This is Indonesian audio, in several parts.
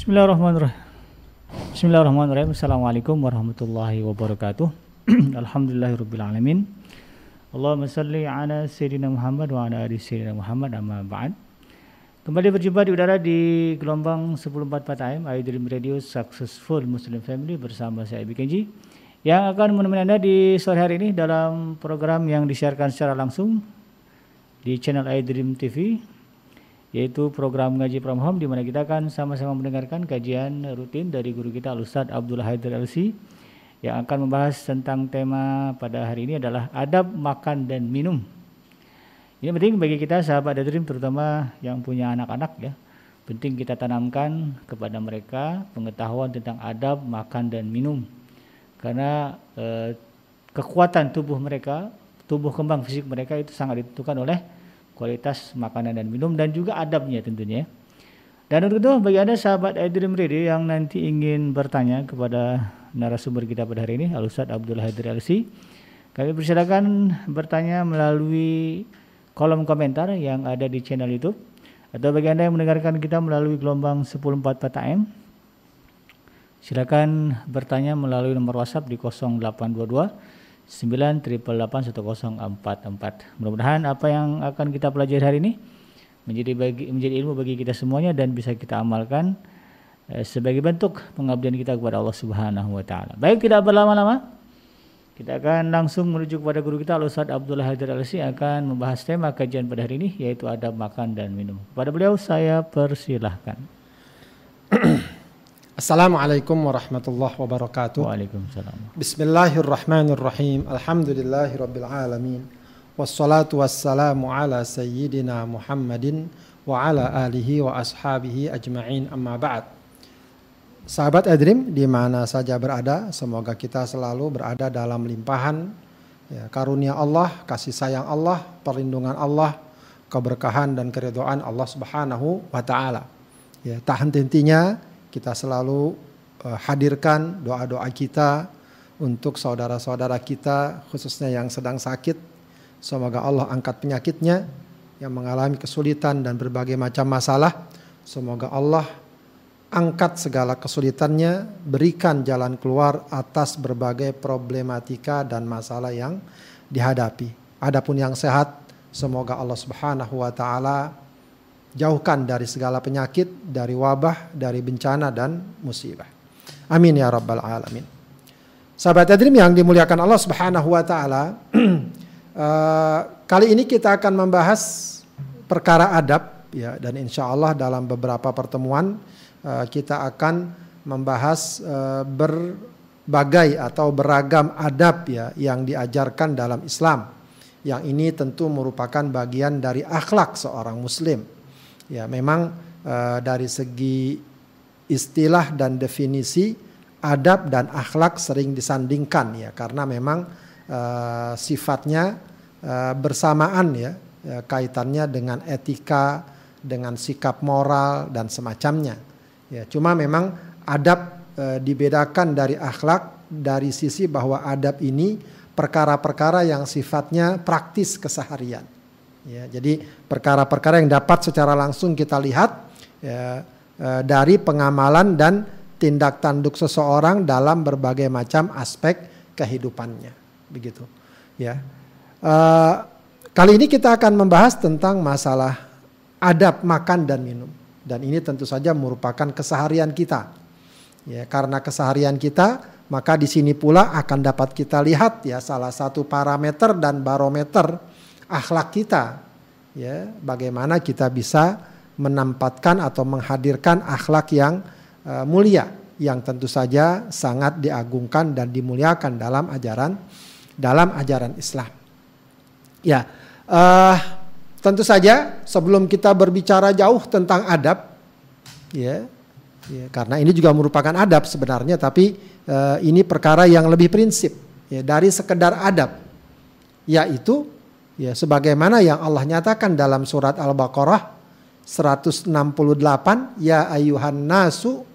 Bismillahirrahmanirrahim. Assalamualaikum warahmatullahi wabarakatuh. Alhamdulillahirrabbilalamin. Allahumma salli ala Sayyidina Muhammad wa ala ali Sayyidina Muhammad, amma ba'd. Kembali berjumpa di udara di gelombang 1044 AM I Dream Radio Successful Muslim Family bersama saya BKG yang akan menemani Anda di sore hari ini dalam program yang disiarkan secara langsung di channel I Dream TV, yaitu program ngaji from home, di mana kita akan sama-sama mendengarkan kajian rutin dari guru kita Al-Ustaz Abdullah Hadir Al-Sin yang akan membahas tentang tema pada hari ini adalah adab makan dan minum. Ini penting bagi kita sahabat Adrim, terutama yang punya anak-anak ya. Penting kita tanamkan kepada mereka pengetahuan tentang adab makan dan minum, karena kekuatan tubuh mereka, tubuh kembang fisik mereka itu sangat ditentukan oleh kualitas makanan dan minum dan juga adabnya tentunya. Dan untuk itu bagi Anda sahabat I Dream Radio yang nanti ingin bertanya kepada narasumber kita pada hari ini Al-Ustaz Abdullah Hadir Al-Sin, kami persilakan bertanya melalui kolom komentar yang ada di channel YouTube, atau bagi Anda yang mendengarkan kita melalui gelombang 1044 AM, silakan bertanya melalui nomor WhatsApp di 0822 988 1044. Mudah-mudahan apa yang akan kita pelajari hari ini menjadi ilmu bagi kita semuanya dan bisa kita amalkan sebagai bentuk pengabdian kita kepada Allah Subhanahu wa taala. Baik, tidak berlama-lama, kita akan langsung menuju kepada guru kita Al-Ustaz Abdullah Hadir Al-Sin akan membahas tema kajian pada hari ini, yaitu adab makan dan minum. Kepada beliau saya persilahkan. Assalamualaikum warahmatullahi wabarakatuh. Waalaikumsalam. Bismillahirrahmanirrahim. Alhamdulillahirrabbilalamin. Wassalatu wassalamu ala sayyidina Muhammadin wa ala alihi wa ashabihi ajma'in, amma ba'd. Sahabat Adrim di mana saja berada, semoga kita selalu berada dalam limpahan ya, karunia Allah, kasih sayang Allah, perlindungan Allah, keberkahan dan keridhaan Allah Subhanahu wa taala. Ya, tak henti-hentinya kita selalu hadirkan doa-doa kita untuk saudara-saudara kita, khususnya yang sedang sakit. Semoga Allah angkat penyakitnya, yang mengalami kesulitan dan berbagai macam masalah. Semoga Allah angkat segala kesulitannya, berikan jalan keluar atas berbagai problematika dan masalah yang dihadapi. Adapun yang sehat, semoga Allah Subhanahu wa taala jauhkan dari segala penyakit, dari wabah, dari bencana dan musibah. Amin ya rabbal alamin. Sahabat Adrim yang dimuliakan Allah Subhanahu wa taala, kali ini kita akan membahas perkara adab ya, dan insya Allah dalam beberapa pertemuan kita akan membahas berbagai atau beragam adab ya yang diajarkan dalam Islam. Yang ini tentu merupakan bagian dari akhlak seorang muslim. Ya, memang dari segi istilah dan definisi adab dan akhlak sering disandingkan ya, karena memang sifatnya bersamaan ya, kaitannya dengan etika, dengan sikap moral dan semacamnya. Ya, cuma memang adab dibedakan dari akhlak dari sisi bahwa adab ini perkara-perkara yang sifatnya praktis keseharian. Ya, jadi perkara-perkara yang dapat secara langsung kita lihat ya, dari pengamalan dan tindak tanduk seseorang dalam berbagai macam aspek kehidupannya, begitu. Ya, kali ini kita akan membahas tentang masalah adab makan dan minum, dan ini tentu saja merupakan keseharian kita. Ya, karena keseharian kita, maka di sini pula akan dapat kita lihat ya salah satu parameter dan barometer akhlak kita, ya, bagaimana kita bisa menempatkan atau menghadirkan akhlak yang mulia, yang tentu saja sangat diagungkan dan dimuliakan dalam ajaran Islam. Ya, tentu saja sebelum kita berbicara jauh tentang adab, ya, karena ini juga merupakan adab sebenarnya, tapi ini perkara yang lebih prinsip ya, dari sekedar adab, yaitu ya, sebagaimana yang Allah nyatakan dalam surat Al-Baqarah 168, ya ayyuhan nasu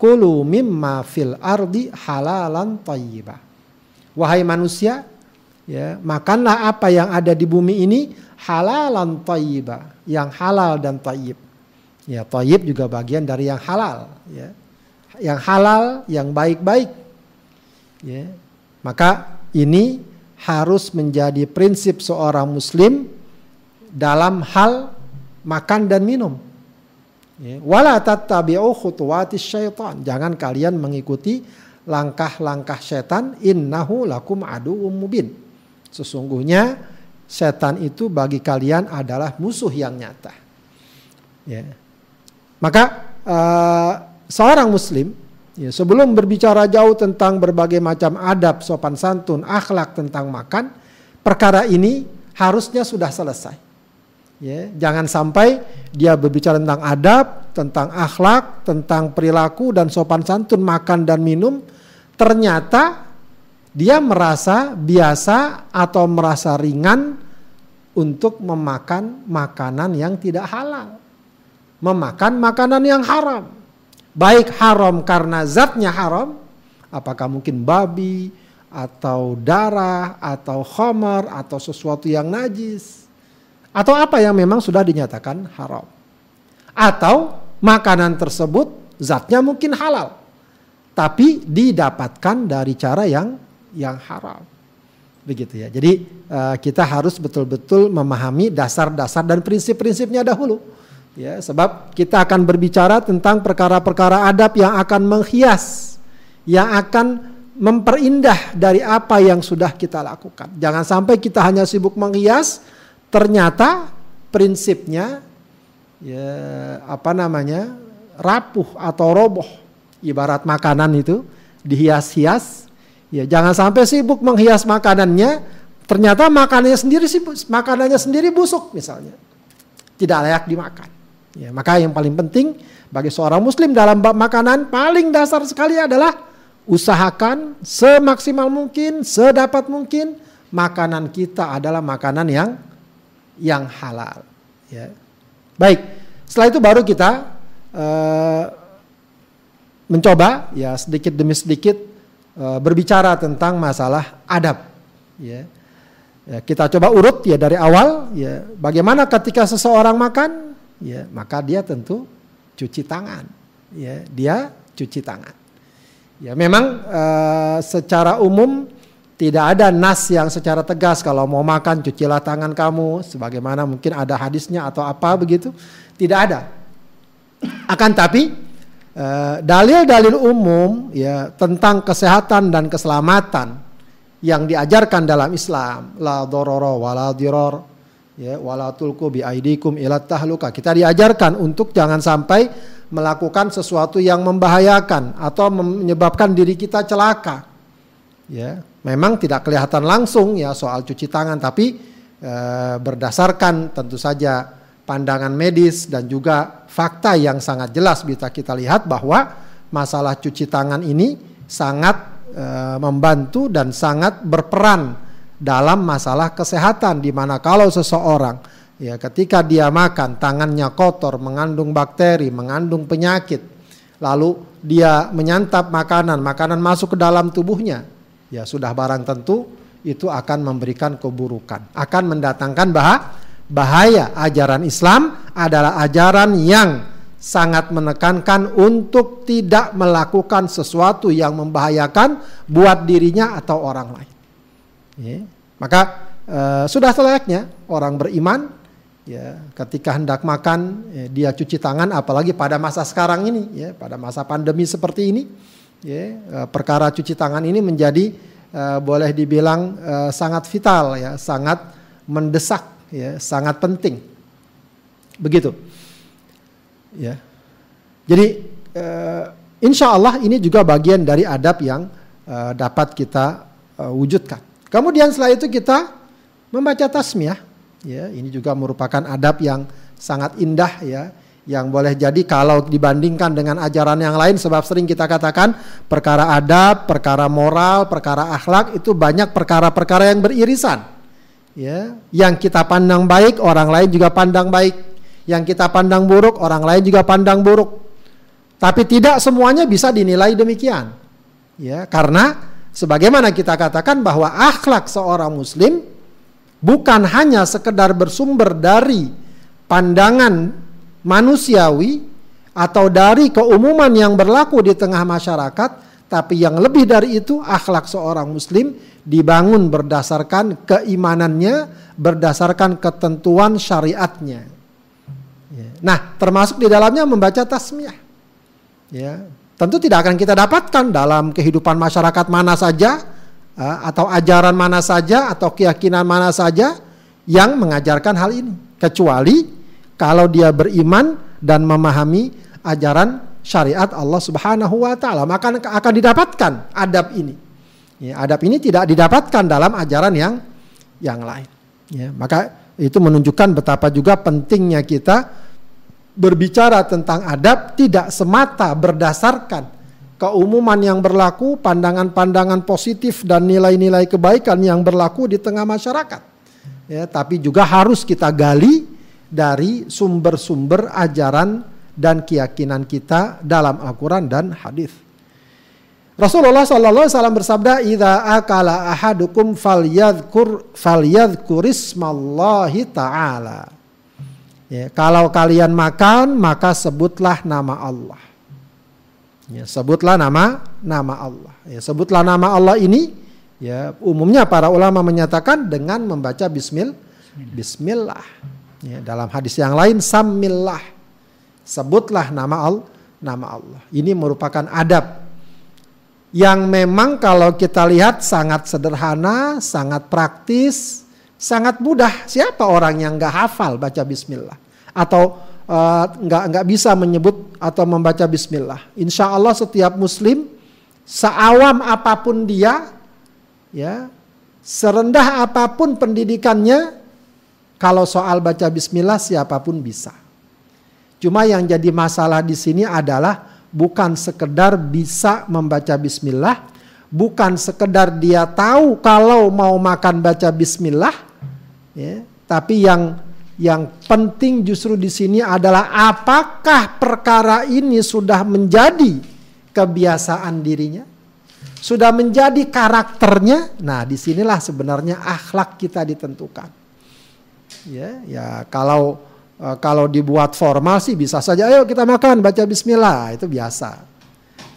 kulu mimma fil ardi halalan thayyibah. Wahai manusia, ya, makanlah apa yang ada di bumi ini halalan thayyibah, yang halal dan thayyib. Ya, thayyib juga bagian dari yang halal, ya. Yang halal, yang baik-baik. Ya. Maka ini harus menjadi prinsip seorang muslim dalam hal makan dan minum. Ya. Wala tattabi'u khutuwatis syaitan. Jangan kalian mengikuti langkah-langkah setan. Innahu lakum aduwwum mubin. Sesungguhnya setan itu bagi kalian adalah musuh yang nyata. Ya. Maka seorang muslim, ya, sebelum berbicara jauh tentang berbagai macam adab, sopan santun, akhlak tentang makan, perkara ini harusnya sudah selesai. Ya. Jangan sampai dia berbicara tentang adab, tentang akhlak, tentang perilaku dan sopan santun makan dan minum, ternyata dia merasa biasa atau merasa ringan untuk memakan makanan yang tidak halal. Memakan makanan yang haram. Baik haram karena zatnya haram, apakah mungkin babi, atau darah, atau khamar, atau sesuatu yang najis, atau apa yang memang sudah dinyatakan haram. Atau makanan tersebut zatnya mungkin halal, tapi didapatkan dari cara yang haram. Begitu ya. Jadi kita harus betul-betul memahami dasar-dasar dan prinsip-prinsipnya dahulu. Ya, sebab kita akan berbicara tentang perkara-perkara adab yang akan menghias, yang akan memperindah dari apa yang sudah kita lakukan. Jangan sampai kita hanya sibuk menghias, ternyata prinsipnya ya, rapuh atau roboh. Ibarat makanan itu dihias-hias, ya, jangan sampai sibuk menghias makanannya, ternyata makanannya sendiri busuk misalnya, tidak layak dimakan. Ya, maka yang paling penting bagi seorang muslim dalam bab makanan paling dasar sekali adalah usahakan semaksimal mungkin, sedapat mungkin makanan kita adalah makanan yang halal. Ya. Baik, setelah itu baru kita mencoba ya sedikit demi sedikit berbicara tentang masalah adab. Ya. Ya, kita coba urut ya dari awal. Ya, bagaimana ketika seseorang makan? Ya, maka dia tentu cuci tangan. Ya, dia cuci tangan. Ya, memang secara umum tidak ada nas yang secara tegas kalau mau makan cucilah tangan kamu, sebagaimana mungkin ada hadisnya atau apa begitu, tidak ada. Akan tapi dalil-dalil umum ya tentang kesehatan dan keselamatan yang diajarkan dalam Islam, la dororo wala diror. Ya, wala tulqu bi aidikum ila tahluka. Kita diajarkan untuk jangan sampai melakukan sesuatu yang membahayakan atau menyebabkan diri kita celaka. Ya, memang tidak kelihatan langsung ya soal cuci tangan, tapi berdasarkan tentu saja pandangan medis dan juga fakta yang sangat jelas bisa kita lihat bahwa masalah cuci tangan ini sangat membantu dan sangat berperan dalam masalah kesehatan, di mana kalau seseorang ya ketika dia makan tangannya kotor, mengandung bakteri, mengandung penyakit, lalu dia menyantap makanan masuk ke dalam tubuhnya, ya sudah barang tentu itu akan memberikan keburukan, akan mendatangkan bahaya. Ajaran Islam adalah ajaran yang sangat menekankan untuk tidak melakukan sesuatu yang membahayakan buat dirinya atau orang lain. Ya, maka sudah selayaknya orang beriman ya, ketika hendak makan ya, dia cuci tangan, apalagi pada masa sekarang ini ya, pada masa pandemi seperti ini ya, perkara cuci tangan ini menjadi boleh dibilang sangat vital ya, sangat mendesak ya, sangat penting begitu ya. Jadi insya Allah ini juga bagian dari adab yang dapat kita wujudkan. Kemudian setelah itu kita membaca tasmiyah, ya, ini juga merupakan adab yang sangat indah ya, yang boleh jadi kalau dibandingkan dengan ajaran yang lain, sebab sering kita katakan perkara adab, perkara moral, perkara akhlak itu banyak perkara-perkara yang beririsan, ya, yang kita pandang baik orang lain juga pandang baik, yang kita pandang buruk orang lain juga pandang buruk, tapi tidak semuanya bisa dinilai demikian, ya, karena sebagaimana kita katakan bahwa akhlak seorang muslim bukan hanya sekedar bersumber dari pandangan manusiawi atau dari keumuman yang berlaku di tengah masyarakat, tapi yang lebih dari itu akhlak seorang muslim dibangun berdasarkan keimanannya, berdasarkan ketentuan syariatnya. Nah, termasuk di dalamnya membaca tasmiyah. Ya, tentu tidak akan kita dapatkan dalam kehidupan masyarakat mana saja, atau ajaran mana saja, atau keyakinan mana saja yang mengajarkan hal ini, kecuali kalau dia beriman dan memahami ajaran syariat Allah Subhanahu wa Ta'ala, maka akan didapatkan adab ini. Ya, adab ini tidak didapatkan dalam ajaran yang lain. Ya, maka itu menunjukkan betapa juga pentingnya kita berbicara tentang adab tidak semata berdasarkan keumuman yang berlaku, pandangan-pandangan positif dan nilai-nilai kebaikan yang berlaku di tengah masyarakat. Ya, tapi juga harus kita gali dari sumber-sumber ajaran dan keyakinan kita dalam Al-Quran dan hadis. Rasulullah SAW bersabda, "Idza akala ahadukum falyadhkur ismallahi ta'ala." Ya, kalau kalian makan, maka sebutlah nama Allah. Ya, sebutlah nama Allah. Ya, sebutlah nama Allah ini, ya, umumnya para ulama menyatakan dengan membaca Bismillah. Ya, dalam hadis yang lain, Sammillah. Sebutlah nama Allah. Ini merupakan adab yang memang kalau kita lihat sangat sederhana, sangat praktis, sangat mudah. Siapa orang yang nggak hafal baca Bismillah atau nggak bisa menyebut atau membaca Bismillah? Insya Allah setiap Muslim seawam apapun dia, ya, serendah apapun pendidikannya, kalau soal baca Bismillah siapapun bisa. Cuma yang jadi masalah di sini adalah bukan sekedar bisa membaca bismillah, bukan sekedar dia tahu kalau mau makan baca bismillah, ya, tapi yang penting justru di sini adalah apakah perkara ini sudah menjadi kebiasaan dirinya, sudah menjadi karakternya. Nah, disinilah sebenarnya akhlak kita ditentukan. Ya, kalau dibuat formal sih bisa saja, ayo kita makan baca bismillah, itu biasa.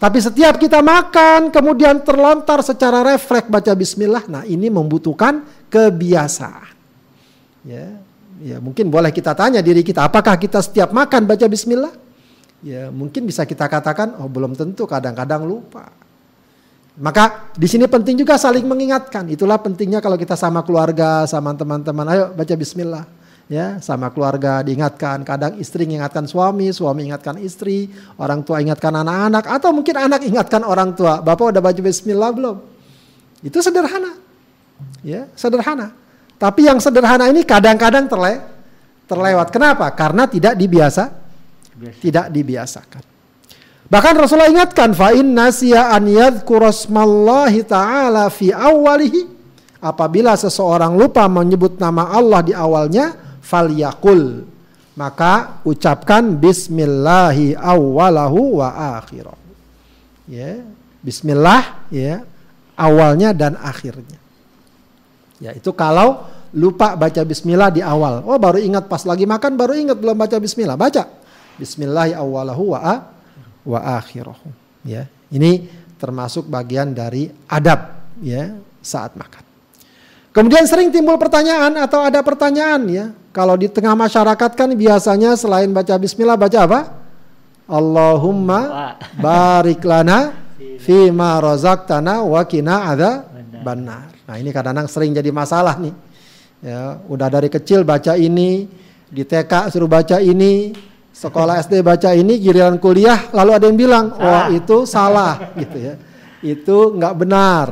Tapi setiap kita makan kemudian terlontar secara refleks baca bismillah, nah ini membutuhkan kebiasaan. Ya, mungkin boleh kita tanya diri kita, apakah kita setiap makan baca bismillah? Ya, mungkin bisa kita katakan, oh belum tentu, kadang-kadang lupa. Maka di sini penting juga saling mengingatkan. Itulah pentingnya kalau kita sama keluarga, sama teman-teman, ayo baca bismillah. Ya, sama keluarga diingatkan, kadang istri mengingatkan suami, suami ingatkan istri, orang tua ingatkan anak-anak, atau mungkin anak ingatkan orang tua, bapak udah baca bismillah belum? Itu sederhana, ya, sederhana. Tapi yang sederhana ini kadang-kadang terlewat. Kenapa? Karena tidak dibiasakan. Bahkan Rasulullah ingatkan, fa in nasiya an yadhkura ismallahi ta'ala fi awwalihi, apabila seseorang lupa menyebut nama Allah di awalnya, falyakul, maka ucapkan bismillahi awwalahu wa akhirah. Ya, bismillah, ya, awalnya dan akhirnya. Ya, itu kalau lupa baca bismillah di awal. Oh, baru ingat pas lagi makan baru ingat belum baca bismillah. Baca bismillahi awwalahu wa akhirah. Ya, ini termasuk bagian dari adab, ya, saat makan. Kemudian sering timbul pertanyaan atau ada pertanyaan, ya. Kalau di tengah masyarakat kan biasanya selain baca bismillah baca apa? Allahumma barik lana fima razaqtana wa qina adzabannar. Nah, ini kadang-kadang sering jadi masalah nih. Ya, udah dari kecil baca ini, di TK suruh baca ini, sekolah SD baca ini, giliran kuliah lalu ada yang bilang, "Wah, itu salah." gitu ya. Itu enggak benar.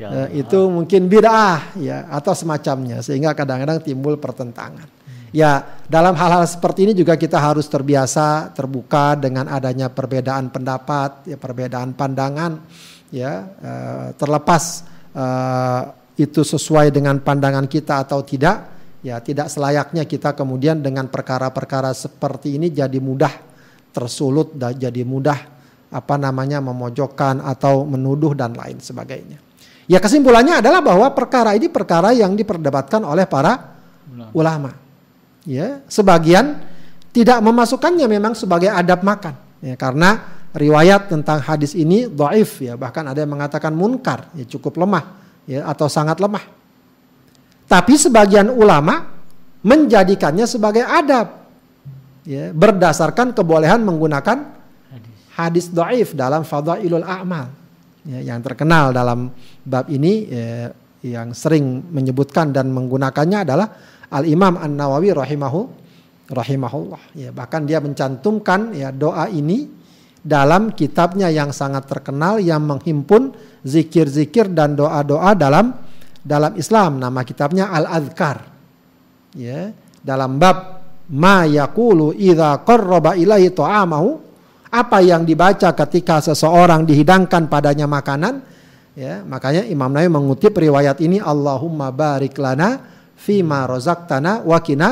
Ya, itu mungkin bid'ah, ya, atau semacamnya, sehingga kadang-kadang timbul pertentangan. Ya, dalam hal-hal seperti ini juga kita harus terbiasa terbuka dengan adanya perbedaan pendapat, ya, perbedaan pandangan, ya, terlepas itu sesuai dengan pandangan kita atau tidak, ya, tidak selayaknya kita kemudian dengan perkara-perkara seperti ini jadi mudah tersulut, jadi mudah memojokkan atau menuduh dan lain sebagainya. Ya, kesimpulannya adalah bahwa perkara ini perkara yang diperdebatkan oleh para ulama. Ya, sebagian tidak memasukkannya memang sebagai adab makan, ya, karena riwayat tentang hadis ini dhaif, ya, bahkan ada yang mengatakan munkar, ya, cukup lemah, ya, atau sangat lemah. Tapi sebagian ulama menjadikannya sebagai adab, ya, berdasarkan kebolehan menggunakan hadis dhaif dalam Fadhailul A'mal, ya, yang terkenal dalam bab ini, ya, yang sering menyebutkan dan menggunakannya adalah Al-Imam An-Nawawi rahimahullah, ya, bahkan dia mencantumkan, ya, doa ini dalam kitabnya yang sangat terkenal yang menghimpun zikir-zikir dan doa-doa dalam Islam. Nama kitabnya Al-Adhkar, ya, dalam bab ma yaqulu idza qarraba ilaihi ta'amahu, apa yang dibaca ketika seseorang dihidangkan padanya makanan, ya. Makanya Imam Nawawi mengutip riwayat ini, Allahumma barik lana fima razaqtana wa qina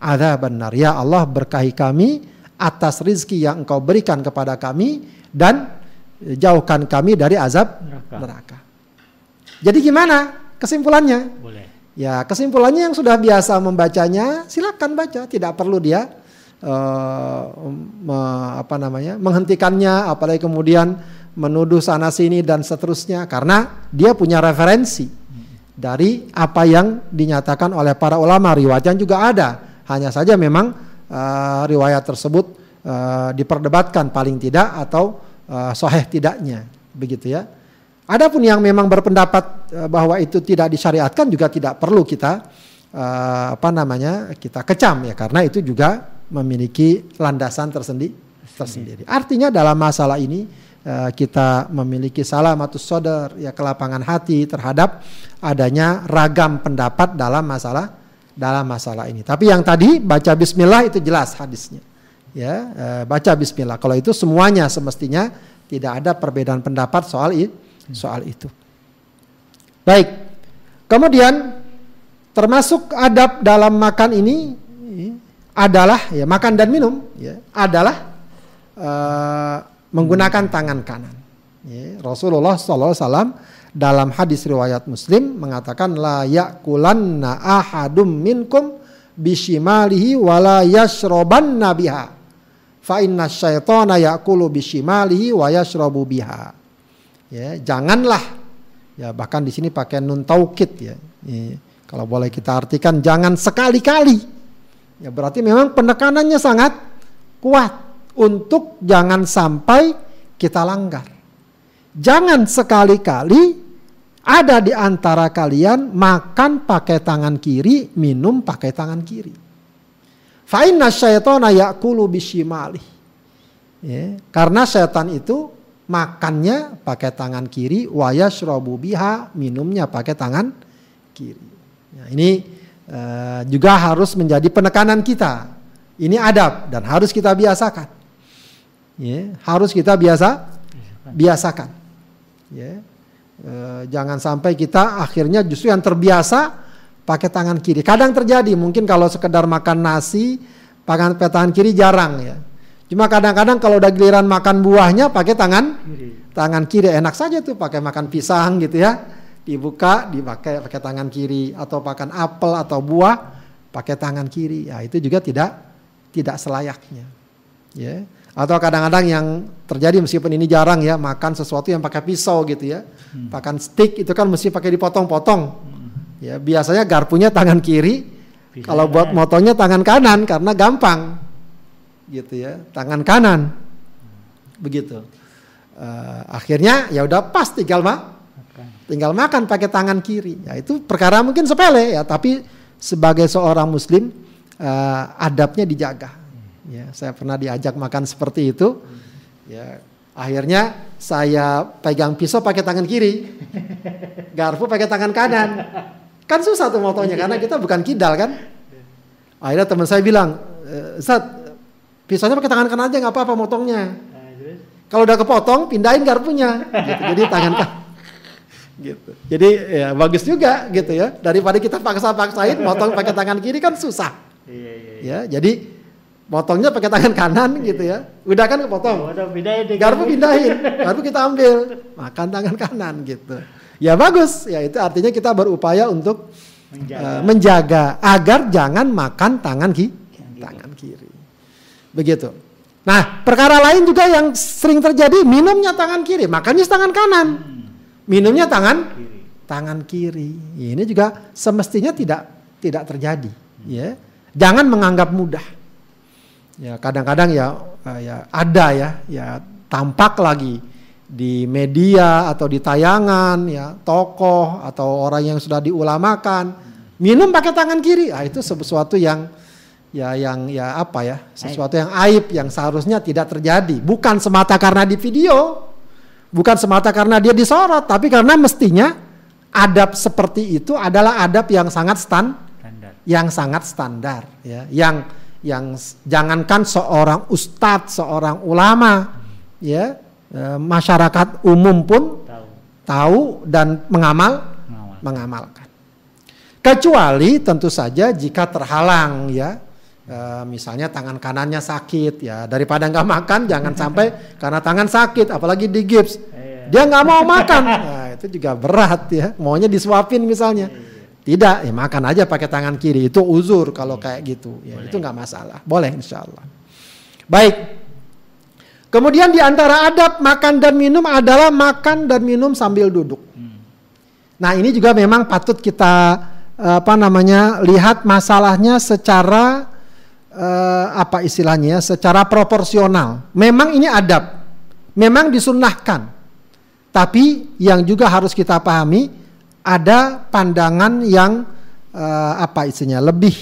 adzaban nar, ya Allah berkahi kami atas rizki yang engkau berikan kepada kami dan jauhkan kami dari azab neraka. Jadi gimana kesimpulannya? Boleh. Ya, kesimpulannya yang sudah biasa membacanya silakan baca, tidak perlu dia menghentikannya, apalagi kemudian menuduh sana sini dan seterusnya, karena dia punya referensi dari apa yang dinyatakan oleh para ulama. Riwayatnya juga ada, hanya saja memang riwayat tersebut diperdebatkan paling tidak atau sahih tidaknya, begitu ya. Adapun yang memang berpendapat bahwa itu tidak disyariatkan juga tidak perlu kita kita kecam, ya, karena itu juga memiliki landasan tersendiri. Artinya dalam masalah ini kita memiliki salamatus sodar, ya, kelapangan hati terhadap adanya ragam pendapat dalam masalah ini. Tapi yang tadi baca bismillah itu jelas hadisnya, ya, baca bismillah. Kalau itu semuanya semestinya tidak ada perbedaan pendapat soal itu. Baik. Kemudian termasuk adab dalam makan ini adalah, ya, makan dan minum, ya, adalah menggunakan tangan kanan. Ya, Rasulullah sallallahu alaihi wasallam dalam hadis riwayat Muslim mengatakan la yakulanna ahadum minkum bishimalihi wala yashrabanna biha fa inna syaitana yakulu bishimalihi wa yashrabu biha. Ya, janganlah, ya, bahkan di sini pakai nun taukid, ya. Ya, kalau boleh kita artikan jangan sekali-kali. Ya, berarti memang penekanannya sangat kuat untuk jangan sampai kita langgar. Jangan sekali-kali ada di antara kalian makan pakai tangan kiri, minum pakai tangan kiri. Fa inna syaitana ya'kulu bishimali. Ya, karena setan itu makannya pakai tangan kiri, wa yashrabu biha, minumnya pakai tangan kiri. Nah, ini juga harus menjadi penekanan kita. Ini adab dan harus kita biasakan. Ya, harus kita biasakan. Ya. Jangan sampai kita akhirnya justru yang terbiasa pakai tangan kiri. Kadang terjadi mungkin kalau sekedar makan nasi pakai tangan kiri jarang, ya. Cuma kadang-kadang kalau udah giliran makan buahnya pakai tangan kiri. Enak saja tuh pakai makan pisang gitu ya. Dibuka dipakai pakai tangan kiri, atau makan apel atau buah pakai tangan kiri. Ya, itu juga tidak selayaknya. Ya. Atau kadang-kadang yang terjadi meskipun ini jarang, ya, makan sesuatu yang pakai pisau gitu ya. Makan steak itu kan mesti pakai dipotong-potong. Ya, biasanya garpunya tangan kiri, kalau buat motongnya tangan kanan karena gampang. Gitu ya, tangan kanan. Begitu. Akhirnya ya udah pas tinggal makan pakai tangan kiri. Ya, itu perkara mungkin sepele, ya, tapi sebagai seorang muslim adabnya dijaga. Ya, saya pernah diajak makan seperti itu, ya, akhirnya saya pegang pisau pakai tangan kiri, garpu pakai tangan kanan, kan susah tuh motonya karena kita bukan kidal kan. Akhirnya teman saya bilang, Ustaz, pisaunya pakai tangan kanan aja nggak apa-apa motongnya, kalau udah kepotong pindahin garpunya, gitu. Jadi tangan kanan, gitu. Jadi ya bagus juga gitu ya, daripada kita paksa-paksain motong pakai tangan kiri kan susah, ya. Jadi potongnya pakai tangan kanan gitu ya. Udah kan kepotong. Garpu pindahin. Garpu kita ambil. Makan tangan kanan gitu. Ya bagus. Ya itu artinya kita berupaya untuk menjaga agar jangan makan tangan kiri. Begitu. Nah, perkara lain juga yang sering terjadi, minumnya tangan kiri, makannya tangan kanan. Minumnya tangan kiri. Ini juga semestinya tidak terjadi, ya. Jangan menganggap mudah. Ya, kadang-kadang ya ada tampak lagi di media atau di tayangan ya, tokoh atau orang yang sudah diulamakan minum pakai tangan kiri. Ah, itu sesuatu yang aib yang seharusnya tidak terjadi. Bukan semata karena di video, bukan semata karena dia disorot, tapi karena mestinya adab seperti itu adalah adab yang sangat standar ya, yang jangankan seorang ustadz, seorang ulama ya, masyarakat umum pun tahu dan mengamalkan. Kecuali tentu saja jika terhalang ya, misalnya tangan kanannya sakit ya, daripada nggak makan jangan sampai karena tangan sakit, apalagi di gips dia nggak mau makan, nah, itu juga berat ya, maunya disuapin misalnya, tidak ya, makan aja pakai tangan kiri, itu uzur kalau kayak gitu ya, boleh. Itu nggak masalah, boleh insyaallah. Baik. Kemudian di antara adab makan dan minum adalah makan dan minum sambil duduk. Nah, ini juga memang patut kita lihat masalahnya secara secara proporsional. Memang ini adab, memang disunnahkan. Tapi yang juga harus kita pahami ada pandangan yang lebih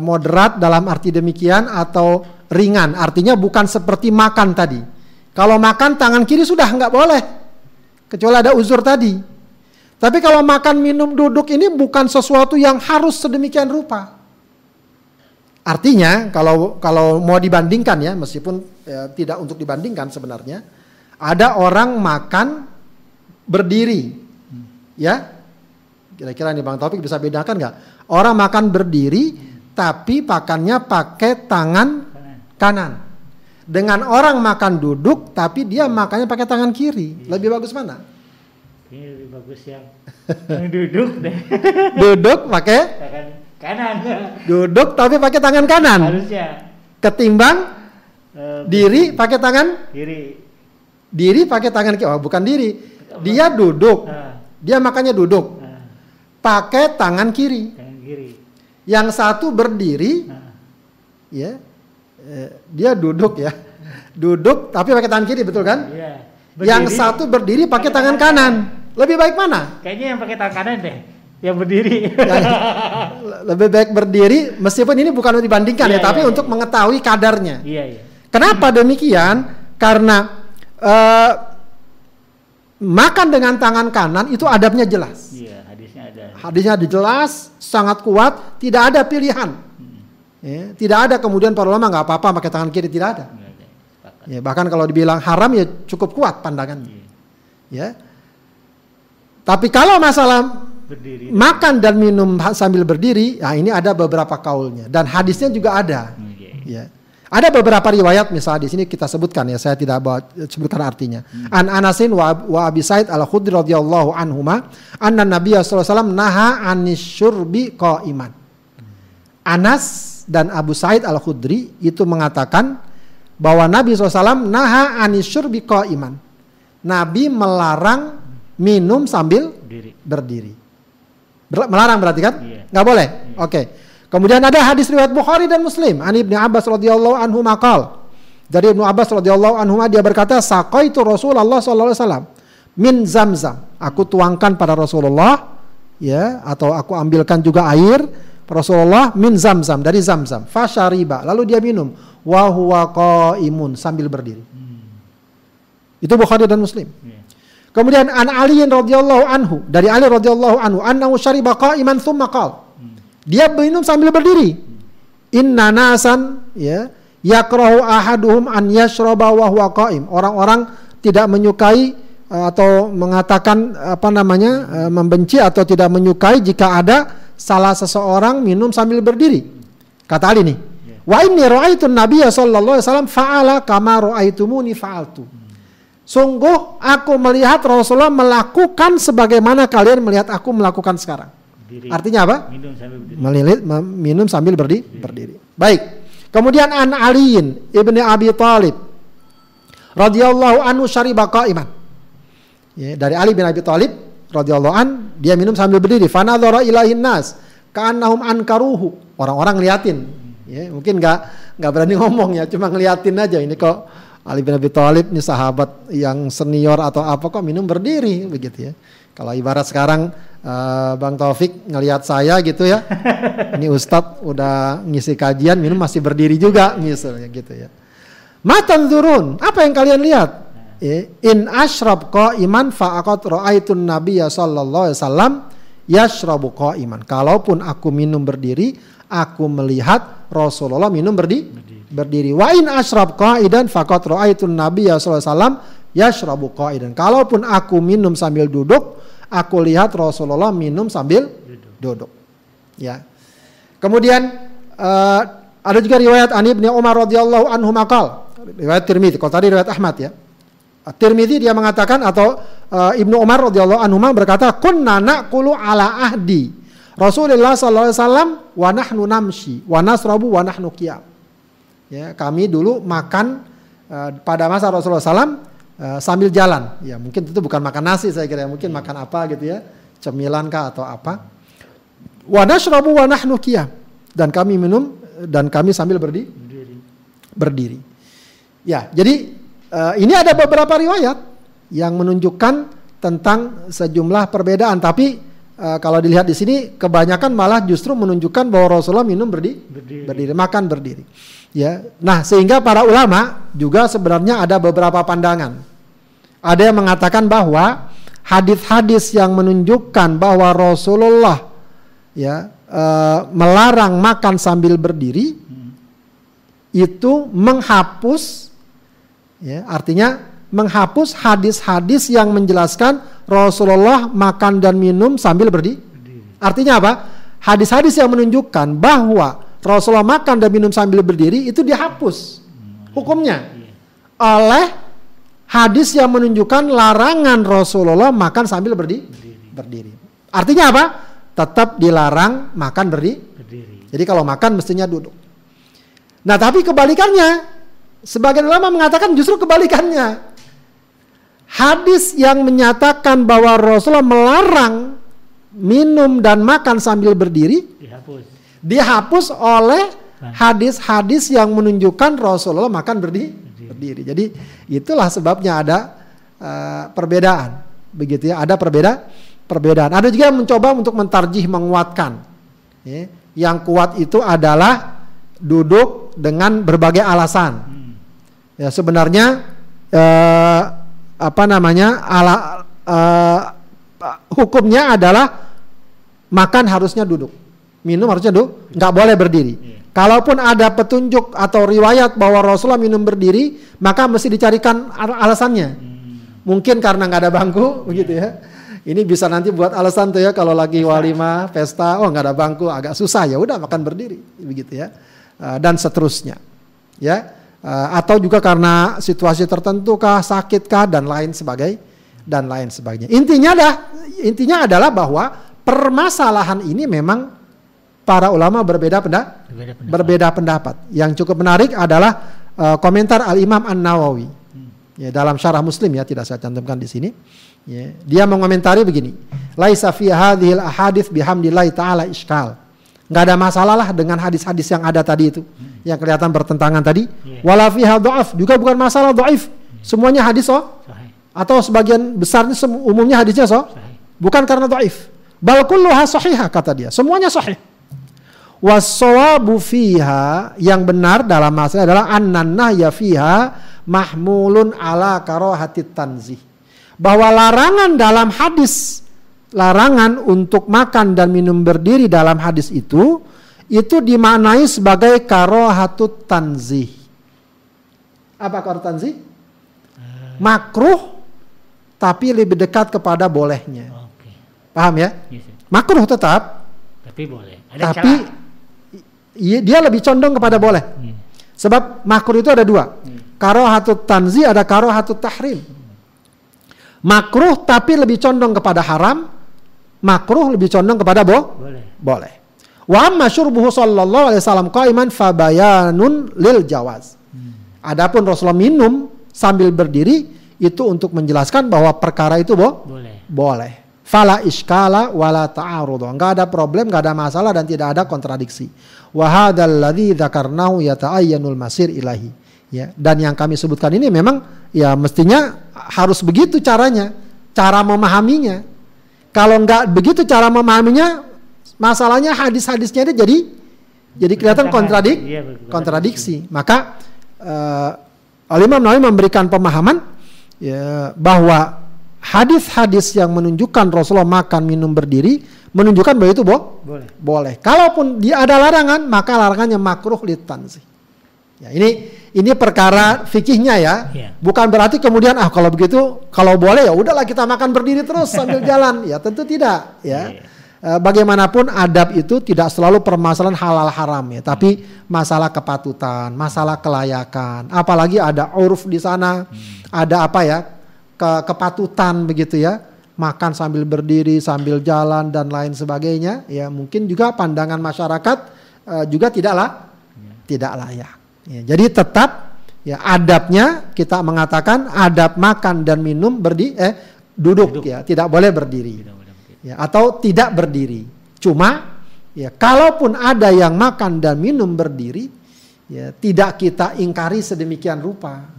moderat dalam arti demikian atau ringan, artinya bukan seperti makan tadi. Kalau makan tangan kiri sudah nggak boleh, kecuali ada uzur tadi. Tapi kalau makan, minum, duduk ini bukan sesuatu yang harus sedemikian rupa. Artinya kalau mau dibandingkan ya, meskipun tidak untuk dibandingkan sebenarnya, ada orang makan berdiri, ya. Kira-kira nih Bang Taufik bisa bedakan nggak? Orang makan berdiri, tapi makannya pakai tangan kanan. Dengan orang makan duduk tapi dia makannya pakai tangan kiri. Iya. Lebih bagus mana? Ini lebih bagus yang duduk deh. Duduk pakai tangan kanan. Duduk tapi pakai tangan kanan. Harusnya. Ketimbang diri pakai tangan kiri. Diri pakai tangan kiri. Oh, bukan diri. Dia duduk. Dia makannya duduk. Pakai tangan kiri. Yang satu berdiri. Ya. Dia duduk tapi pakai tangan kiri, betul kan? Iya. Berdiri, yang satu berdiri pakai tangan kanan. Lebih baik mana? Kayaknya yang pakai tangan kanan deh, yang berdiri. Lebih baik berdiri, meskipun ini bukan dibandingkan ya, tapi untuk mengetahui kadarnya. Iya, iya. Kenapa demikian? Karena makan dengan tangan kanan itu adabnya jelas. Iya, hadisnya ada jelas, sangat kuat, tidak ada pilihan. Ya, tidak ada kemudian para ulama nggak apa-apa pakai tangan kiri, tidak ada. Ya, bahkan kalau dibilang haram ya cukup kuat pandangannya. Ya. Tapi kalau masalah berdiri, makan dan minum sambil berdiri, nah ini ada beberapa kaulnya dan hadisnya juga ada. Ya. Ada beberapa riwayat, misalnya di sini kita sebutkan ya, saya tidak sebutkan artinya. An Anasin wa Abi Sa'id Al-Khudri radhiyallahu anhuma, anna Nabiy sallallahu alaihi wasallam naha anisyurbi qa'iman. Anas dan Abu Sa'id Al-Khudri itu mengatakan bahwa Nabi SAW naha anisyurbi qa'iman. Nabi melarang minum sambil berdiri. Melarang berarti kan? Enggak boleh. Yeah. Oke. Okay. Kemudian ada hadis riwayat Bukhari dan Muslim. An Ibnu Abbas radhiyallahu anhu maqal. Dari Ibnu Abbas radhiyallahu anhu dia berkata, "Saqaitu Rasulullah sallallahu alaihi wasallam min Zamzam." Aku tuangkan pada Rasulullah ya, atau aku ambilkan juga air Rasulullah min Zamzam, dari Zamzam, fasyariba, lalu dia minum wa huwa qaimun, sambil berdiri. Itu Bukhari dan Muslim. Kemudian an Ali radhiyallahu anhu, dari Ali radhiyallahu anhu, annahu syariba qaiman tsumma qala. Dia minum sambil berdiri. Inna nasan ya yakrahu ahaduhum an yashraba wa huwa qaim. Orang-orang tidak menyukai atau mengatakan membenci atau tidak menyukai jika ada salah seseorang minum sambil berdiri. Kata Ali nih, wa inni ra'aitu nabiyya sallallahu alaihi wasallam fa'ala kama ra'aitumuni fa'altu. Sungguh aku melihat Rasulullah melakukan sebagaimana kalian melihat aku melakukan sekarang. Berdiri. Artinya apa? Minum sambil berdiri. Baik. Kemudian an Aliin ibni Abi Thalib radhiyallahu anhu syariba qa'iman. Ya, dari Ali bin Abi Thalib radhiyallahu an, dia minum sambil berdiri. Fanadhara ilahin nas ka'annahum ankaruhu. Orang-orang ngeliatin. Ya, mungkin enggak berani ngomong ya, cuma ngeliatin aja. Ini kok Ali bin Abi Thalib ini sahabat yang senior atau apa kok minum berdiri begitu ya. Kalau ibarat sekarang Bang Taufik ngelihat saya gitu ya, ini Ustadz udah ngisi kajian minum masih berdiri juga misalnya gitu ya. Matan turun, apa yang kalian lihat? In ashrab qa'iman fa'aqat ra'aitun nabiyya sallallahu alaihi wasallam yashrabu qa'iman. Kalaupun aku minum berdiri, aku melihat Rasulullah minum berdiri. Wa in ashrab qa'idan fa'aqat ra'aitun nabiyya sallallahu alaihi wasallam yashrabu qa'idan. Kalaupun aku minum sambil duduk, aku lihat Rasulullah minum sambil duduk. Ya. Kemudian ada juga riwayat An Ibnu Umar radhiyallahu anhu maqal. Riwayat Tirmidzi, kalau tadi riwayat Ahmad ya. Tirmidzi dia mengatakan atau Ibnu Umar radhiyallahu anhu berkata, "Kunna naqulu ala ahdi Rasulullah sallallahu alaihi wasallam wa nahnu namshi wa nasrabu wa nahnu qiyam." Ya, kami dulu makan pada masa Rasulullah sallallahu sambil jalan, ya mungkin itu bukan makan nasi saya kira, mungkin makan apa gitu ya, cemilan kah atau apa. Wa nashrabu wa nahnu qiyam, dan kami minum dan kami sambil berdiri. Ya, jadi ini ada beberapa riwayat yang menunjukkan tentang sejumlah perbedaan, tapi kalau dilihat di sini kebanyakan malah justru menunjukkan bahwa Rasulullah minum berdiri, makan berdiri. Ya, nah sehingga para ulama juga sebenarnya ada beberapa pandangan. Ada yang mengatakan bahwa hadis-hadis yang menunjukkan bahwa Rasulullah ya melarang makan sambil berdiri itu menghapus, ya, artinya menghapus hadis-hadis yang menjelaskan Rasulullah makan dan minum sambil berdiri. Artinya apa? Hadis-hadis yang menunjukkan bahwa Rasulullah makan dan minum sambil berdiri itu dihapus hukumnya oleh hadis yang menunjukkan larangan Rasulullah makan sambil berdiri. Artinya apa? Tetap dilarang makan berdiri. Jadi kalau makan mestinya duduk. Nah tapi kebalikannya, sebagian ulama mengatakan justru kebalikannya. Hadis yang menyatakan bahwa Rasulullah melarang minum dan makan sambil berdiri dihapus oleh hadis-hadis yang menunjukkan Rasulullah makan berdiri. Jadi itulah sebabnya ada perbedaan, begitu ya. Ada perbedaan. Ada juga yang mencoba untuk mentarjih, menguatkan. Ya. Yang kuat itu adalah duduk dengan berbagai alasan. Ya, sebenarnya hukumnya adalah makan harusnya duduk. Minum harusnya nggak boleh berdiri. Yeah. Kalaupun ada petunjuk atau riwayat bahwa Rasulullah minum berdiri, maka mesti dicarikan alasannya. Mungkin karena nggak ada bangku, begitu ya. Ini bisa nanti buat alasan tuh ya, kalau lagi walimah, pesta, nggak ada bangku, agak susah, ya udah makan berdiri, begitu ya. Dan seterusnya, ya. Atau juga karena situasi tertentu kah, sakit kah, dan lain sebagainya. Intinya adalah bahwa permasalahan ini memang para ulama berbeda pendapat. Yang cukup menarik adalah komentar Al-Imam An-Nawawi. Ya, dalam syarah Muslim ya, tidak saya cantumkan di sini. Ya, dia mengomentari begini. Laisa fi hadhil ahadits bihamdillahi ta'ala iskal. Enggak ada masalah lah dengan hadis-hadis yang ada tadi itu. Yang kelihatan bertentangan tadi. Wala fiha dha'af, juga bukan masalah dhaif. Semuanya hadis sahih. Atau sebagian besarnya umumnya hadisnya sahih. Bukan karena dhaif. Bal kulluha sahihah, kata dia. Semuanya sahih. Wassawabu fiha, yang benar dalam masalah adalah annanah ya fiha mahmulun ala karohatit tanzih, bahwa larangan dalam hadis, larangan untuk makan dan minum berdiri dalam hadis itu dimaknai sebagai karohatut tanzih. Apa karohat tanzih? Makruh tapi lebih dekat kepada bolehnya. Paham ya? Makruh tetap tapi boleh. Dia lebih condong kepada boleh. Sebab makruh itu ada dua. Karohatut tanzih, ada karohatut tahrim. Makruh tapi lebih condong kepada haram. Makruh lebih condong kepada boleh. Wa amma syurbuhu sallallahu alaihi wasallam qaiman fabayanun lil jawaz. Adapun Rasulullah minum sambil berdiri itu untuk menjelaskan bahwa perkara itu boleh. Fala iskala wala ta'arudu. Enggak ada problem, enggak ada masalah dan tidak ada kontradiksi. Wa hadzal ladzi dzakarnahu yata'ayyanul masir ilahi. Ya, dan yang kami sebutkan ini memang ya mestinya harus begitu caranya, cara memahaminya. Kalau enggak begitu cara memahaminya, masalahnya hadis-hadisnya itu jadi kelihatan kontradiksi. Maka Al-Imam Nawawi memberikan pemahaman ya, bahwa hadis-hadis yang menunjukkan Rasulullah makan, minum, berdiri menunjukkan bahwa itu boleh. Kalaupun dia ada larangan, maka larangannya makruh litanzih. Ya, ini perkara fikihnya ya. Bukan berarti kemudian kalau begitu kalau boleh ya udahlah kita makan berdiri terus sambil jalan. Ya tentu tidak ya. Bagaimanapun adab itu tidak selalu permasalahan halal haram ya, tapi masalah kepatutan, masalah kelayakan. Apalagi ada uruf di sana, ada apa ya? Kepatutan begitu ya, makan sambil berdiri, sambil jalan dan lain sebagainya ya, mungkin juga pandangan masyarakat juga tidak layak ya, jadi tetap ya adabnya kita mengatakan adab makan dan minum duduk ya, tidak boleh berdiri ya, atau tidak berdiri. Cuma ya kalaupun ada yang makan dan minum berdiri ya, tidak kita ingkari sedemikian rupa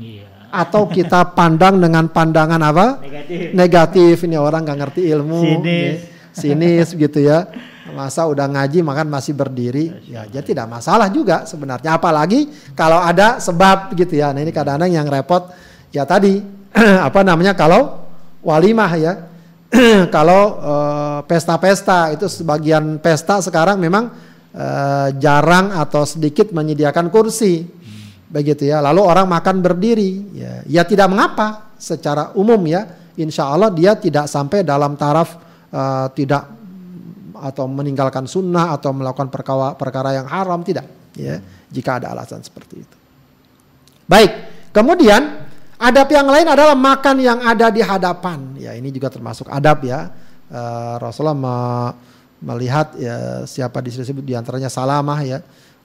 atau kita pandang dengan pandangan apa? Negatif. Ini orang gak ngerti ilmu, sinis gitu ya, masa udah ngaji makan masih berdiri ya, jadi tidak masalah juga sebenarnya, apalagi kalau ada sebab gitu ya. Nah ini kadang-kadang yang repot ya tadi apa namanya, kalau walimah ya kalau pesta-pesta itu sebagian pesta sekarang memang jarang atau sedikit menyediakan kursi begitu ya, lalu orang makan berdiri ya, ya tidak mengapa secara umum ya, insya Allah dia tidak sampai dalam taraf tidak atau meninggalkan sunnah atau melakukan perkara yang haram, tidak ya, jika ada alasan seperti itu. Baik, kemudian adab yang lain adalah makan yang ada di hadapan ya, ini juga termasuk adab ya. Rasulullah melihat ya, siapa disebut diantaranya Salamah ya,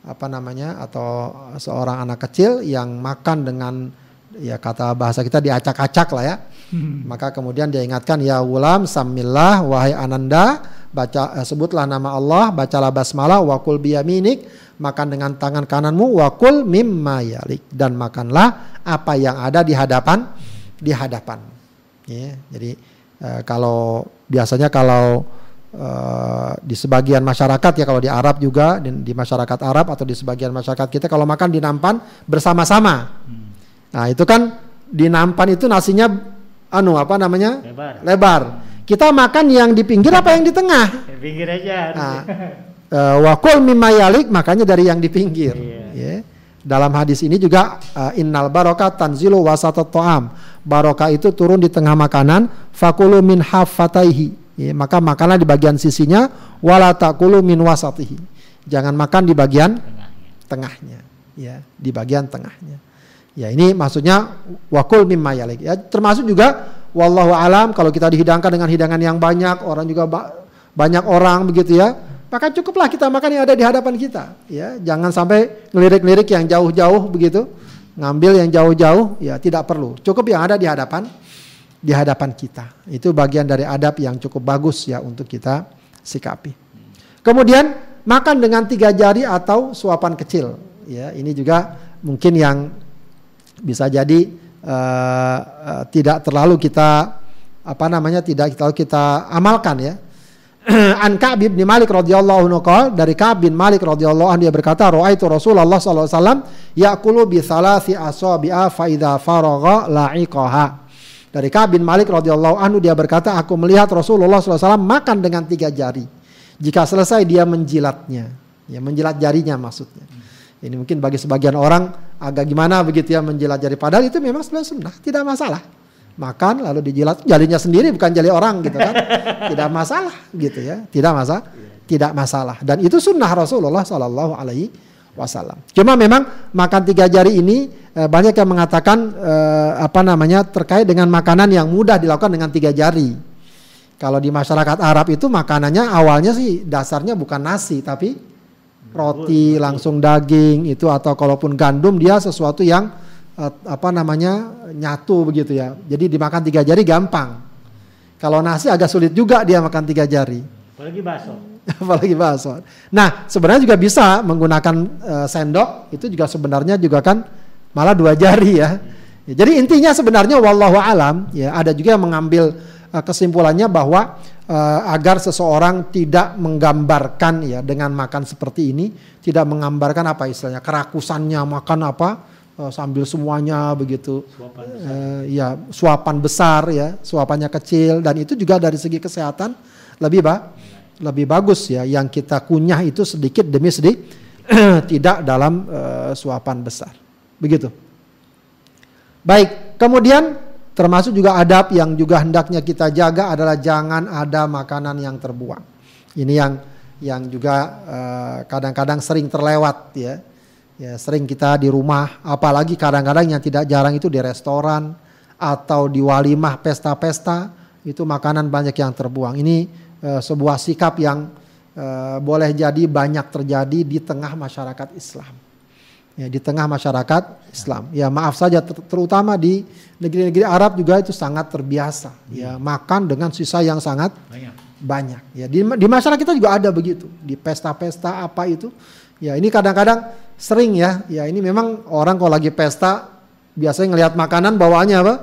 apa namanya, atau seorang anak kecil yang makan dengan ya kata bahasa kita diacak-acak lah ya. Maka kemudian dia ingatkan, ya gulam samillah, wahai ananda, baca sebutlah nama Allah, bacalah basmalah, wakul biyaminik, makan dengan tangan kananmu, wakul mimma yalik, dan makanlah apa yang ada di hadapan. Ya, jadi kalau biasanya kalau di sebagian masyarakat ya, kalau di Arab juga di masyarakat Arab atau di sebagian masyarakat kita, kalau makan di nampan bersama-sama. Nah itu kan di nampan itu nasinya lebar. Kita makan yang di pinggir apa yang di tengah? Di pinggir aja. Nah, wakul mimma yalik, makanya dari yang di pinggir. Yeah. Dalam hadis ini juga innal barokah tanzilu wasatat ta'am, barokah itu turun di tengah makanan. Fakulu min hafataihi, ya, maka makanlah di bagian sisinya, wala taqulu min wasatihi, jangan makan di bagian tengahnya ya, di bagian tengahnya ya, ini maksudnya wakul mimma yalik ya, termasuk juga wallahu alam, kalau kita dihidangkan dengan hidangan yang banyak, orang juga banyak orang begitu ya, maka cukuplah kita makan yang ada di hadapan kita ya, jangan sampai ngelirik-lirik yang jauh-jauh begitu, ngambil yang jauh-jauh ya, tidak perlu, cukup yang ada di hadapan kita. Itu bagian dari adab yang cukup bagus ya untuk kita sikapi. Kemudian makan dengan 3 jari atau suapan kecil ya, ini juga mungkin yang bisa jadi tidak terlalu kita tidak terlalu kita amalkan ya. An Ka'b bin Malik radhiyallahu anhu qol, dari Ka'b bin Malik radhiyallahu anhu dia berkata, ra'aitu Rasulullah sallallahu alaihi wasallam ya'kulu bi salasi asabi'a fa idza faragha la'iqaha. Dari Ka'b bin Malik radhiyallahu anhu dia berkata, aku melihat Rasulullah SAW makan dengan 3 jari. Jika selesai dia menjilatnya, ya menjilat jarinya maksudnya. Ini mungkin bagi sebagian orang agak gimana begitu ya, menjilat jari. Padahal itu memang sunnah, tidak masalah. Makan lalu dijilat jarinya sendiri, bukan jari orang gitu kan? Tidak masalah gitu ya, tidak masalah. Dan itu sunnah Rasulullah SAW. Cuma memang makan 3 jari ini banyak yang mengatakan terkait dengan makanan yang mudah dilakukan dengan 3 jari. Kalau di masyarakat Arab itu makanannya awalnya sih dasarnya bukan nasi tapi roti, langsung daging itu, atau kalaupun gandum dia sesuatu yang apa namanya nyatu begitu ya. Jadi dimakan tiga jari gampang. Kalau nasi agak sulit juga dia makan tiga jari. Apalagi bakso. Apalagi bakso. Nah sebenarnya juga bisa menggunakan sendok itu juga sebenarnya juga kan malah dua jari ya. Ya jadi intinya sebenarnya wallahu alam ya, ada juga yang mengambil kesimpulannya bahwa agar seseorang tidak menggambarkan ya dengan makan seperti ini, tidak menggambarkan apa istilahnya kerakusannya makan apa sambil semuanya begitu ya suapan besar ya, suapannya kecil, dan itu juga dari segi kesehatan lebih bagus ya yang kita kunyah itu sedikit demi sedikit tidak dalam suapan besar begitu. Baik, kemudian termasuk juga adab yang juga hendaknya kita jaga adalah jangan ada makanan yang terbuang. Ini yang juga kadang-kadang sering terlewat ya. Ya, sering kita di rumah, apalagi kadang-kadang yang tidak jarang itu di restoran atau di walimah pesta-pesta itu makanan banyak yang terbuang. Ini sebuah sikap yang boleh jadi banyak terjadi di tengah masyarakat Islam. Ya, di tengah masyarakat Islam. Ya maaf saja terutama di negeri-negeri Arab juga itu sangat terbiasa. Ya makan dengan sisa yang sangat banyak. Ya di masyarakat kita juga ada begitu. Di pesta-pesta apa itu. Ya ini kadang-kadang sering ya. Ya ini memang orang kalau lagi pesta biasanya ngelihat makanan bawaannya apa?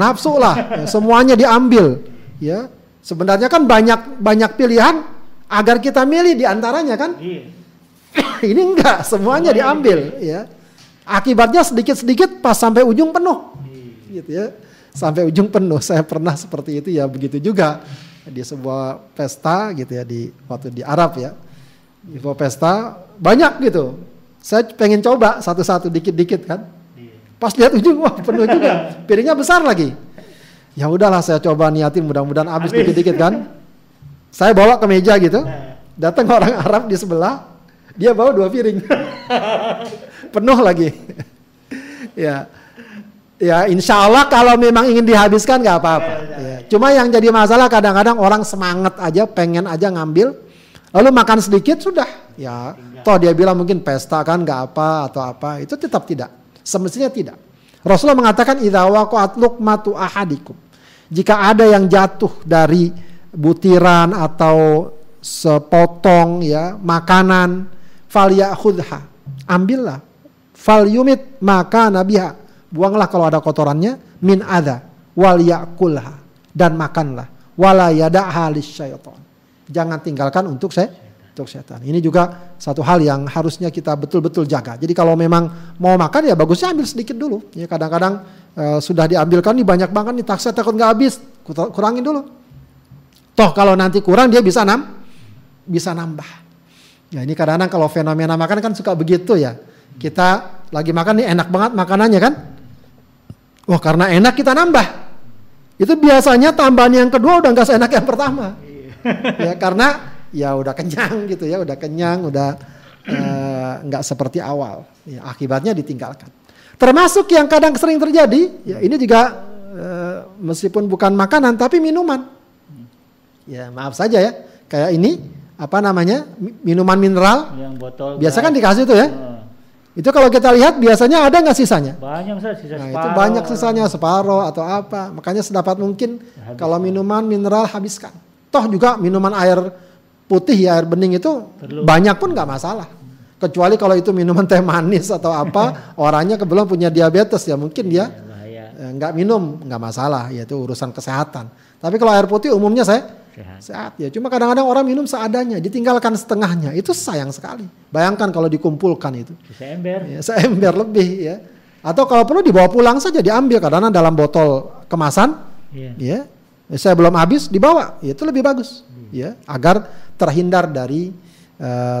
Nafsu lah. Ya, semuanya diambil. Ya sebenarnya kan banyak pilihan agar kita milih di antaranya kan. Iya. Ini enggak, semuanya diambil ya. Akibatnya sedikit-sedikit pas sampai ujung penuh. Gitu ya. Sampai ujung penuh. Saya pernah seperti itu ya, begitu juga di sebuah pesta gitu ya di waktu di Arab ya. Di sebuah pesta banyak gitu. Saya pengen coba satu-satu dikit-dikit kan. Pas lihat ujung wah penuh juga. Piringnya besar lagi. Ya udahlah saya coba niatin mudah-mudahan habis dikit-dikit kan. Saya bawa ke meja gitu. Datang orang Arab di sebelah. Dia bawa dua piring, penuh lagi. Ya, ya insya Allah kalau memang ingin dihabiskan nggak apa-apa. Ya. Cuma yang jadi masalah kadang-kadang orang semangat aja, pengen aja ngambil, lalu makan sedikit sudah. Ya, toh dia bilang mungkin pesta kan nggak apa atau apa, itu tetap tidak. Semestinya tidak. Rasulullah mengatakan idza waqa'at luqmatu ahadikum. Jika ada yang jatuh dari butiran atau sepotong ya makanan. Falyakhudha, ambillah. Falyumit maka nabiha, buanglah kalau ada kotorannya. Min adha, walyakulha, dan makanlah. Walayadaha lisyaiton, jangan tinggalkan untuk setan. Ini juga satu hal yang harusnya kita betul-betul jaga. Jadi kalau memang mau makan ya bagusnya ambil sedikit dulu. Ya kadang-kadang sudah diambilkan nih banyak banget nih, taksa takut nggak habis, kurangin dulu. Toh kalau nanti kurang dia bisa nambah. Ya ini kadang-kadang kalau fenomena makan kan suka begitu ya. Kita lagi makan nih enak banget makanannya kan. Wah karena enak kita nambah. Itu biasanya tambahan yang kedua udah gak seenak yang pertama. Ya karena ya udah kenyang gitu ya. Udah kenyang, udah gak seperti awal. Ya, akibatnya ditinggalkan. Termasuk yang kadang sering terjadi. Ya ini juga meskipun bukan makanan tapi minuman. Ya maaf saja ya. Kayak ini. Apa namanya minuman mineral yang botol biasa kan dikasih tuh ya. Itu kalau kita lihat biasanya ada nggak sisanya? Banyak sisa nah, itu banyak sisanya separoh atau apa. Makanya sedapat mungkin habiskan. Kalau minuman mineral habiskan. Toh juga minuman air putih ya, air bening itu perlu. Banyak pun nggak masalah. Kecuali kalau itu minuman teh manis atau apa orangnya kebetulan punya diabetes ya mungkin dia nggak minum nggak masalah, yaitu urusan kesehatan. Tapi kalau air putih umumnya saya sehat ya, cuma kadang-kadang orang minum seadanya, ditinggalkan setengahnya, itu sayang sekali. Bayangkan kalau dikumpulkan itu seember, ya, seember lebih ya. Atau kalau perlu dibawa pulang saja, diambil kadang-kadang dalam botol kemasan, ya. Saya belum habis dibawa, ya, itu lebih bagus, ya, agar terhindar dari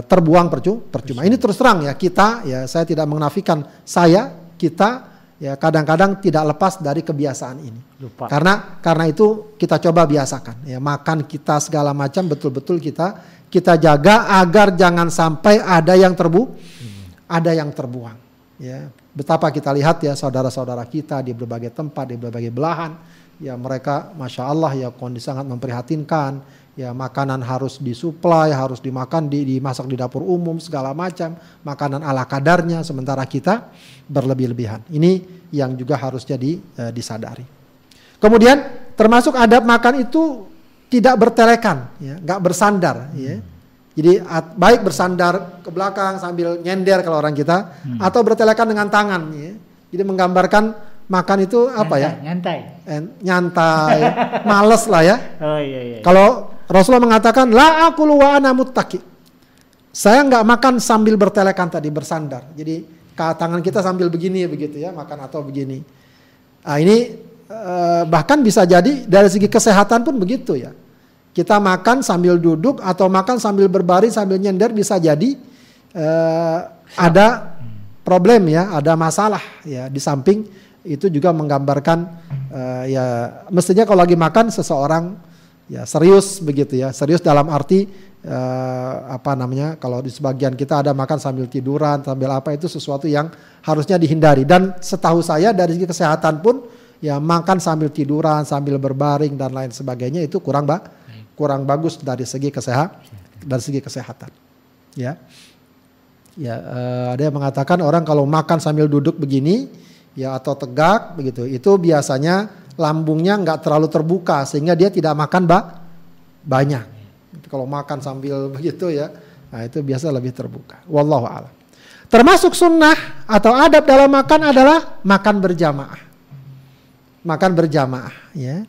terbuang percuma. Ini terus terang ya kita, ya saya tidak menafikan kita. Ya kadang-kadang tidak lepas dari kebiasaan ini. Lupa. Karena itu kita coba biasakan. Ya makan kita segala macam betul-betul kita jaga agar jangan sampai ada yang terbuang. Ya, betapa kita lihat ya saudara-saudara kita di berbagai tempat, di berbagai belahan, ya mereka Masya Allah ya kondisi sangat memprihatinkan, ya makanan harus disuplai, harus dimakan, dimasak di dapur umum, segala macam, makanan ala kadarnya, sementara kita berlebih-lebihan. Ini yang juga harus jadi disadari. Kemudian termasuk adab makan itu tidak bertelekan, ya, nggak bersandar, ya. Jadi baik bersandar ke belakang sambil nyender kalau orang kita, atau bertelekan dengan tangan. Ya. Jadi menggambarkan makan itu apa nyantai, ya? Nyantai, males lah ya. Oh, iya, iya. Kalau Rasulullah mengatakan, la akulu wa ana muttaqi. Saya nggak makan sambil bertelekan tadi, bersandar. Jadi tangan kita sambil begini begitu ya, makan atau begini. Nah, ini bahkan bisa jadi dari segi kesehatan pun begitu ya. Kita makan sambil duduk atau makan sambil berbaring sambil nyender bisa jadi ada problem ya, ada masalah ya. Di samping itu juga menggambarkan ya mestinya kalau lagi makan seseorang ya serius begitu ya. Serius dalam arti apa namanya, kalau di sebagian kita ada makan sambil tiduran, sambil apa, itu sesuatu yang harusnya dihindari. Dan setahu saya dari segi kesehatan pun ya makan sambil tiduran, sambil berbaring dan lain sebagainya itu kurang bagus dari segi kesehatan. Ya. Ya, ada yang mengatakan orang kalau makan sambil duduk begini ya atau tegak begitu, itu biasanya lambungnya nggak terlalu terbuka sehingga dia tidak makan banyak. Kalau makan sambil begitu ya, nah itu biasa lebih terbuka. Wallahu a'lam. Termasuk sunnah atau adab dalam makan adalah makan berjamaah. Makan berjamaah ya.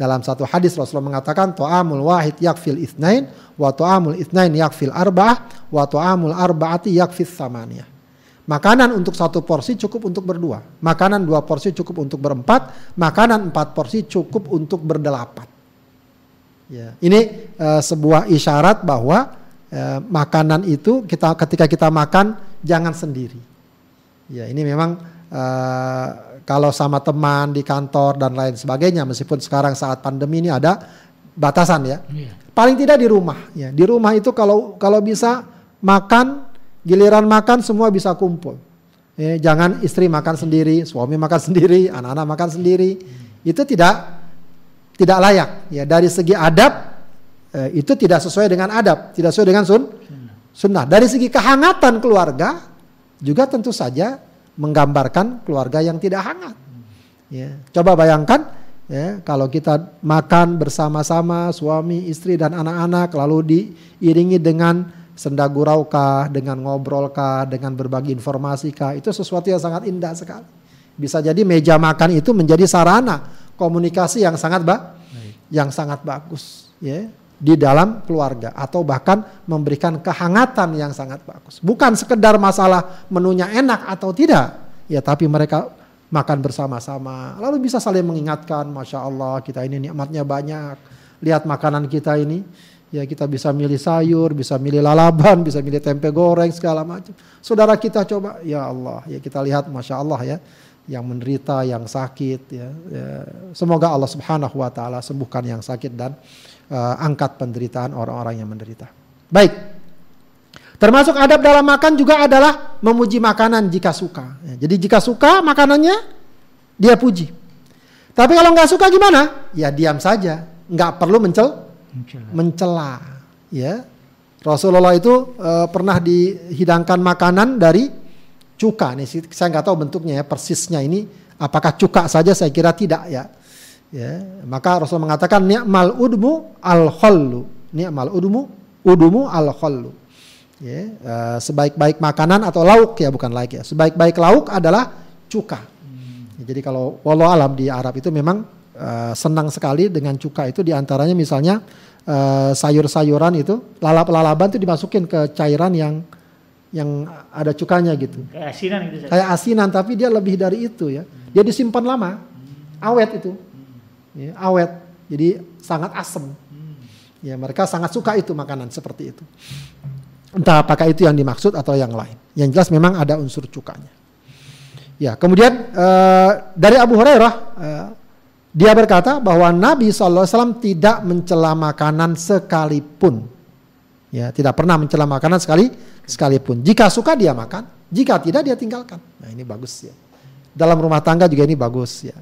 Dalam satu hadis Rasulullah mengatakan ta'amul wahid yakfil itsnain wa ta'amul itsnain yakfil arba'ah wa ta'amul arba'ati yakfil tsamaniyah. Makanan untuk satu porsi cukup untuk berdua. Makanan dua porsi cukup untuk berempat. Makanan empat porsi cukup untuk berdelapan. Ya. Ini sebuah isyarat bahwa makanan itu ketika kita makan jangan sendiri. Ya, ini memang kalau sama teman di kantor dan lain sebagainya, meskipun sekarang saat pandemi ini ada batasan ya. Paling tidak di rumah. Ya. Di rumah itu kalau bisa makan, giliran makan semua bisa kumpul. Ya, jangan istri makan sendiri, suami makan sendiri, anak-anak makan sendiri. Itu tidak layak. Ya, dari segi adab itu tidak sesuai dengan adab, tidak sesuai dengan sunnah. Dari segi kehangatan keluarga juga tentu saja menggambarkan keluarga yang tidak hangat. Ya. Coba bayangkan ya, kalau kita makan bersama-sama suami, istri dan anak-anak lalu diiringi dengan senda guraukah, dengan ngobrolkah, dengan berbagi informasikah, itu sesuatu yang sangat indah sekali. Bisa jadi meja makan itu menjadi sarana komunikasi yang sangat bagus ya, di dalam keluarga, atau bahkan memberikan kehangatan yang sangat bagus. Bukan sekedar masalah menunya enak atau tidak, ya tapi mereka makan bersama-sama, lalu bisa saling mengingatkan, Masya Allah kita ini nikmatnya banyak, lihat makanan kita ini, ya kita bisa milih sayur, bisa milih lalaban, bisa milih tempe goreng segala macam. Saudara kita coba, ya Allah, ya kita lihat Masya Allah ya, yang menderita, yang sakit, ya. Semoga Allah Subhanahu Wa Taala sembuhkan yang sakit dan angkat penderitaan orang-orang yang menderita. Baik. Termasuk adab dalam makan juga adalah memuji makanan jika suka. Ya, jadi jika suka makanannya dia puji. Tapi kalau nggak suka gimana? Ya diam saja. Nggak perlu mencela. Ya. Rasulullah itu pernah dihidangkan makanan dari cuka. Nih, saya nggak tahu bentuknya ya persisnya ini. Apakah cuka saja? Saya kira tidak ya. Ya, maka Rasul mengatakan ni'mal udmu al-khallu. Ni'mal udumu al-khallu. Ya, sebaik-baik makanan atau lauk ya, bukan lauk ya. Sebaik-baik lauk adalah cuka. Ya, jadi kalau wallahu alam di Arab itu memang senang sekali dengan cuka itu, diantaranya misalnya sayur-sayuran itu, lalap-lalaban itu dimasukin ke cairan yang ada cukanya gitu. Kayak asinan gitu. Kayak asinan, tapi dia lebih dari itu ya. Dia disimpan lama. Awet itu. Ya, awet, jadi sangat asam. Ya, mereka sangat suka itu makanan seperti itu. Entah apakah itu yang dimaksud atau yang lain. Yang jelas memang ada unsur cukanya. Ya, kemudian dari Abu Hurairah, dia berkata bahwa Nabi SAW tidak mencela makanan sekalipun. Ya, tidak pernah mencela makanan sekalipun. Jika suka dia makan, jika tidak dia tinggalkan. Nah, ini bagus ya. Dalam rumah tangga juga ini bagus ya.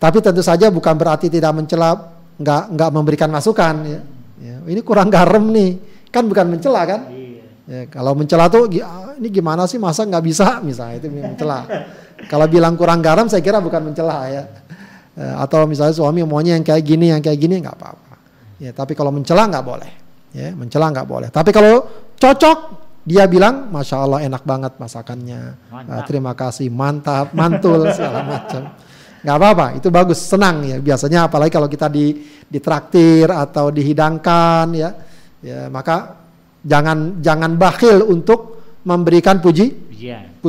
Tapi tentu saja bukan berarti tidak mencela, nggak memberikan masukan ya. Ya, ini kurang garam nih, kan bukan mencela kan? Ya, kalau mencela tuh ini gimana sih, masa nggak bisa misalnya, itu mencela. Kalau bilang kurang garam saya kira bukan mencela ya. Atau misalnya suami maunya yang kayak gini nggak apa-apa. Ya, tapi kalau mencela nggak boleh. Ya, mencela nggak boleh. Tapi kalau cocok, dia bilang, Masya Allah enak banget masakannya, terima kasih, mantap, mantul, segala macam. Nggak apa-apa, itu bagus, senang ya. Biasanya apalagi kalau kita ditraktir atau dihidangkan ya, ya maka jangan bakhil untuk memberikan pujian.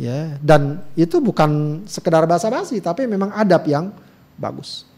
Ya, dan itu bukan sekedar basa-basi, tapi memang adab yang bagus.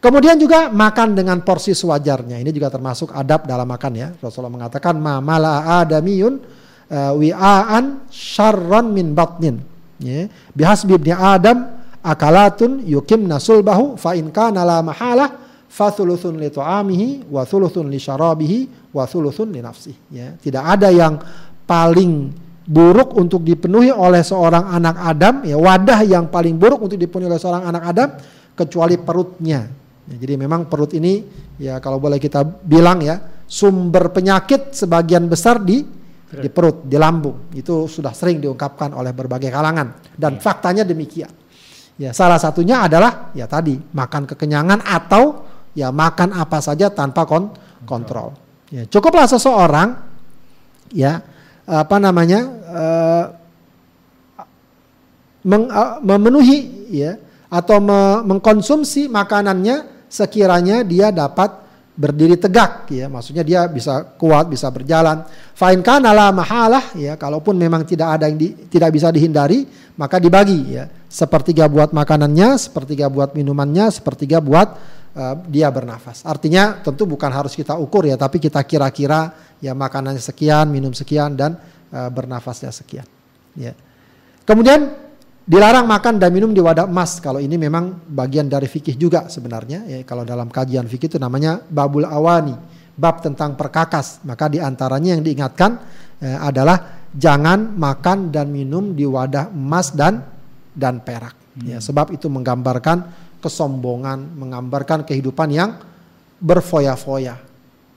Kemudian juga makan dengan porsi sewajarnya. Ini juga termasuk adab dalam makan ya. Rasulullah mengatakan mamala adamiyun wi'aan syarron min batnin. Ya. Bihasbi ibni Adam akalatun yukim nasulbahu fa in kana la mahalah fa thuluthun li tu'amihi wa thuluthun li syarabihi wa thuluthun li nafsihi. Ya. Tidak ada yang paling buruk untuk dipenuhi oleh seorang anak Adam, ya, wadah yang paling buruk untuk dipenuhi oleh seorang anak Adam kecuali perutnya. Ya, jadi memang perut ini ya kalau boleh kita bilang ya sumber penyakit sebagian besar di perut, di lambung. Itu sudah sering diungkapkan oleh berbagai kalangan dan faktanya demikian. Ya, salah satunya adalah ya tadi makan kekenyangan atau ya makan apa saja tanpa kontrol. Ya, cukuplah seseorang ya memenuhi ya atau mengkonsumsi makanannya sekiranya dia dapat berdiri tegak ya, maksudnya dia bisa kuat, bisa berjalan. Fa in kana la mahalah ya, kalaupun memang tidak ada yang tidak bisa dihindari maka dibagi ya, sepertiga buat makanannya, sepertiga buat minumannya, sepertiga buat dia bernafas. Artinya tentu bukan harus kita ukur ya, tapi kita kira-kira ya makanannya sekian, minum sekian dan bernafasnya sekian ya. Kemudian dilarang makan dan minum di wadah emas. Kalau ini memang bagian dari fikih juga sebenarnya. Ya, kalau dalam kajian fikih itu namanya babul awani, bab tentang perkakas. Maka diantaranya yang diingatkan adalah jangan makan dan minum di wadah emas dan perak. Ya, sebab itu menggambarkan kesombongan, menggambarkan kehidupan yang berfoya-foya,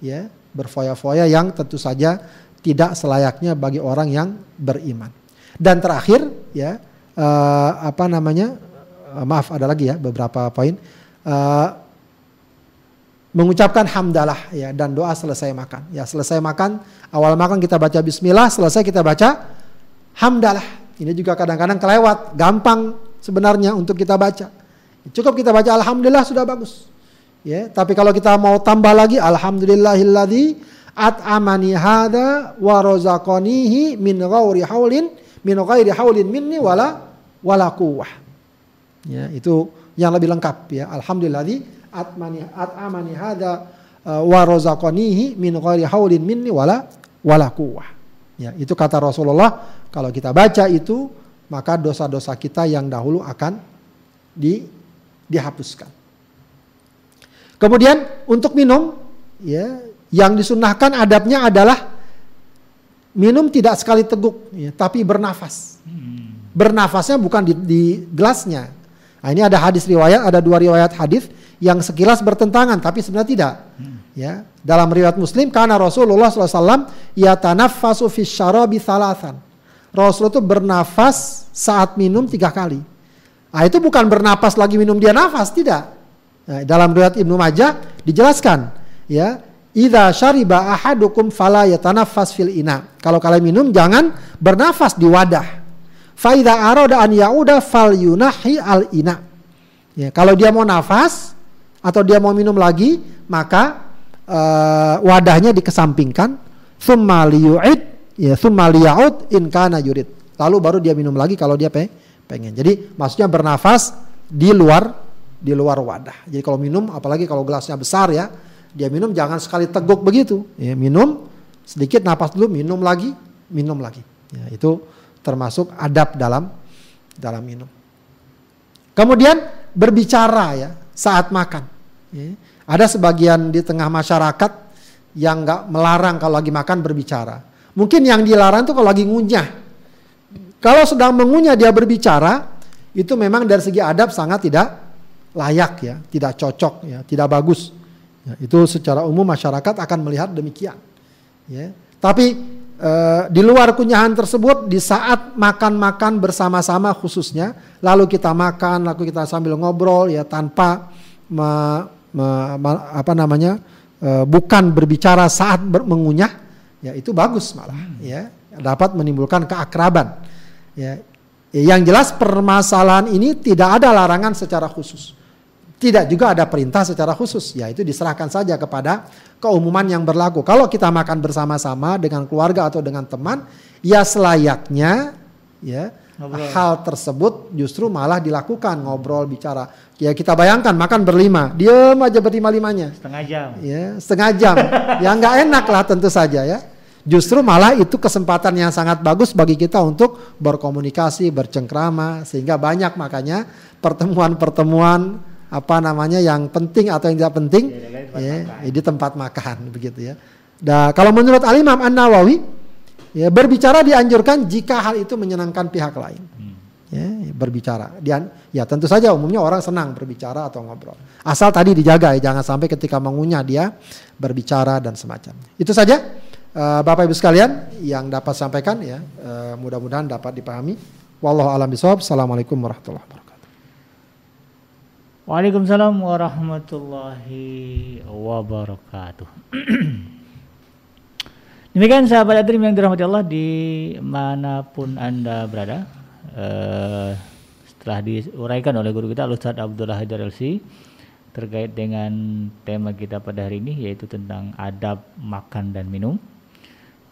ya, berfoya-foya yang tentu saja tidak selayaknya bagi orang yang beriman. Dan terakhir, ya. Maaf ada lagi ya beberapa poin. Mengucapkan hamdalah ya dan doa selesai makan. Ya, selesai makan, awal makan kita baca bismillah, selesai kita baca hamdalah. Ini juga kadang-kadang kelewat, gampang sebenarnya untuk kita baca. Cukup kita baca alhamdulillah sudah bagus. Ya, tapi kalau kita mau tambah lagi alhamdulillahilladzi at'amani hadza wa razaqanihi min ghairi haulin min ghairi haulin minni wala quwwah. Ya, itu yang lebih lengkap ya. Alhamdulillahilladzi at'amani hadza wa razaqanihi min ghairi haulin minni wala quwwah. Ya, itu kata Rasulullah, kalau kita baca itu maka dosa-dosa kita yang dahulu akan dihapuskan. Kemudian untuk minum ya, yang disunnahkan adabnya adalah minum tidak sekali teguk, ya, tapi bernafas. Bernafasnya bukan di gelasnya. Nah, ini ada hadis riwayat, ada dua riwayat hadis yang sekilas bertentangan, tapi sebenarnya tidak. Ya, dalam riwayat Muslim, karena Rasulullah SAW yatanaffasu fis syarabi thalathan. Rasulullah itu bernafas saat minum 3 kali. Nah, itu bukan bernafas lagi minum dia nafas, tidak. Nah, dalam riwayat Ibnu Majah dijelaskan, ya. Idza syariba ahadukum fala yatanaffas fil ina. Kalau kalian minum jangan bernafas di wadah. Fa idza arada an yauda fal yunahi al ina. Ya, kalau dia mau nafas atau dia mau minum lagi, maka wadahnya dikesampingkan. Tsumma liyu'id, ya tsumma liyaud in kana yurid. Lalu baru dia minum lagi kalau dia pengen. Jadi maksudnya bernafas di luar wadah. Jadi kalau minum apalagi kalau gelasnya besar ya, dia minum jangan sekali teguk begitu. Ya, minum sedikit, napas dulu, minum lagi. Ya, itu termasuk adab dalam minum. Kemudian berbicara ya saat makan. Ya, ada sebagian di tengah masyarakat yang nggak melarang kalau lagi makan berbicara. Mungkin yang dilarang tuh kalau lagi ngunyah. Kalau sedang mengunyah dia berbicara, itu memang dari segi adab sangat tidak layak ya, tidak cocok ya, tidak bagus. Ya, itu secara umum masyarakat akan melihat demikian. Ya. Tapi di luar kunyahan tersebut, di saat makan-makan bersama-sama khususnya, lalu kita makan, lalu kita sambil ngobrol ya tanpa bukan berbicara saat mengunyah, ya itu bagus malah ya, dapat menimbulkan keakraban. Ya. Yang jelas permasalahan ini tidak ada larangan secara khusus. Tidak juga ada perintah secara khusus. Ya itu diserahkan saja kepada keumuman yang berlaku. Kalau kita makan bersama-sama dengan keluarga atau dengan teman, ya selayaknya ya hal tersebut justru malah dilakukan, ngobrol, bicara. Ya kita bayangkan makan berlima, diam aja berlima-limanya. Setengah jam. Ya setengah jam. Ya nggak enak lah tentu saja ya. Justru malah itu kesempatan yang sangat bagus bagi kita untuk berkomunikasi, bercengkrama, sehingga banyak makanya pertemuan-pertemuan yang penting atau yang tidak penting ya, di tempat makan begitu ya. Nah, kalau menurut Al-Imam An-Nawawi ya, berbicara dianjurkan jika hal itu menyenangkan pihak lain. Ya, berbicara ya tentu saja umumnya orang senang berbicara atau ngobrol, asal tadi dijaga ya, jangan sampai ketika mengunyah dia berbicara dan semacamnya. Itu saja Bapak Ibu sekalian yang dapat sampaikan ya, mudah-mudahan dapat dipahami. Wallahu a'lam bishawab. Assalamualaikum warahmatullahi wabarakatuh. Waalaikumsalam warahmatullahi wabarakatuh. Demikian sahabat Adrim yang dirahmati Allah, di manapun Anda berada, setelah diuraikan oleh guru kita Al-Ustaz Abdullah Hadir Al-Sin terkait dengan tema kita pada hari ini, yaitu tentang adab makan dan minum.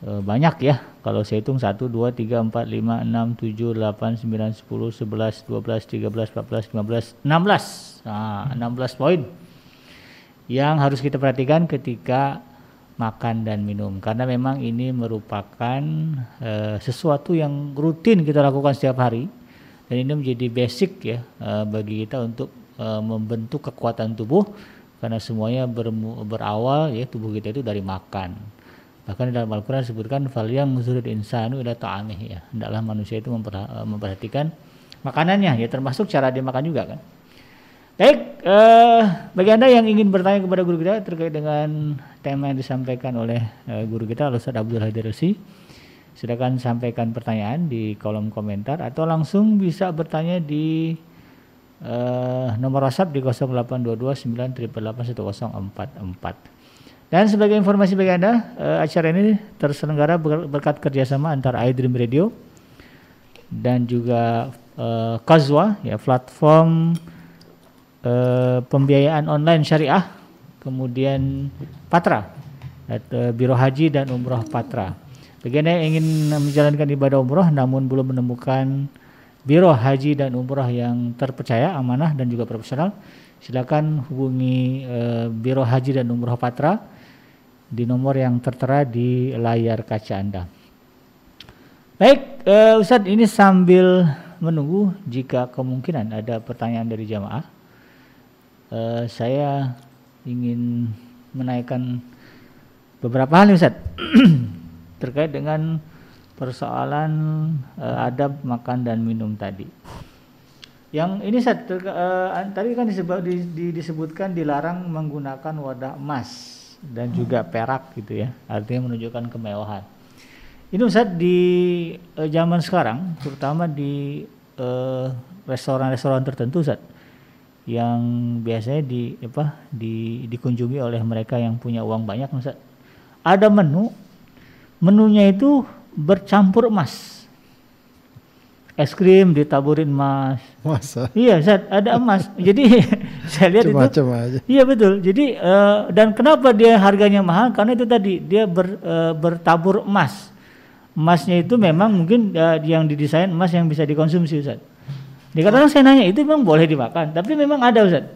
Banyak ya, kalau saya hitung 1, 2, 3, 4, 5, 6, 7, 8, 9, 10, 11, 12, 13, 14, 15, 16. Nah, 16 poin yang harus kita perhatikan ketika makan dan minum, karena memang ini merupakan sesuatu yang rutin kita lakukan setiap hari, dan ini menjadi basic ya bagi kita untuk membentuk kekuatan tubuh, karena semuanya berawal ya, tubuh kita itu dari makan. Bahkan dalam Al-Quran disebutkan falyanzuril insanu ila ta'amihi, ya hendaklah manusia itu memperhatikan makanannya ya, termasuk cara dia makan juga kan. Baik, bagi Anda yang ingin bertanya kepada guru kita terkait dengan tema yang disampaikan oleh guru kita Al-Ustaz Abdul Hadir Al-Sin, silakan sampaikan pertanyaan di kolom komentar atau langsung bisa bertanya di nomor WhatsApp di 0822 988 11044. Dan sebagai informasi bagi Anda, acara ini terselenggara berkat kerjasama antara I Dream Radio dan juga Kazwa ya, platform pembiayaan online syariah, kemudian Patra, Biro Haji dan Umroh Patra. Bagi Anda yang ingin menjalankan ibadah umroh namun belum menemukan Biro Haji dan Umroh yang terpercaya, amanah dan juga profesional, silakan hubungi Biro Haji dan Umroh Patra di nomor yang tertera di layar kaca Anda. Baik, Ustadz, ini sambil menunggu jika kemungkinan ada pertanyaan dari jamaah, saya ingin menaikkan beberapa hal Ustaz terkait dengan persoalan adab makan dan minum tadi. Yang ini Ustaz, tadi kan disebutkan dilarang menggunakan wadah emas dan juga perak gitu ya, artinya menunjukkan kemewahan. Ini Ustaz, di zaman sekarang terutama di restoran-restoran tertentu Ustaz, yang biasanya dikunjungi oleh mereka yang punya uang banyak, Ustaz. Ada menunya itu bercampur emas. Es krim ditaburin emas. Masa? Iya, Ustaz, ada emas. Jadi saya lihat macam-macam aja. Iya, betul. Jadi dan kenapa dia harganya mahal? Karena itu tadi dia bertabur emas. Emasnya itu memang mungkin yang didesain emas yang bisa dikonsumsi, Ustaz. Dikatakan saya nanya, itu memang boleh dimakan, tapi memang ada Ustaz.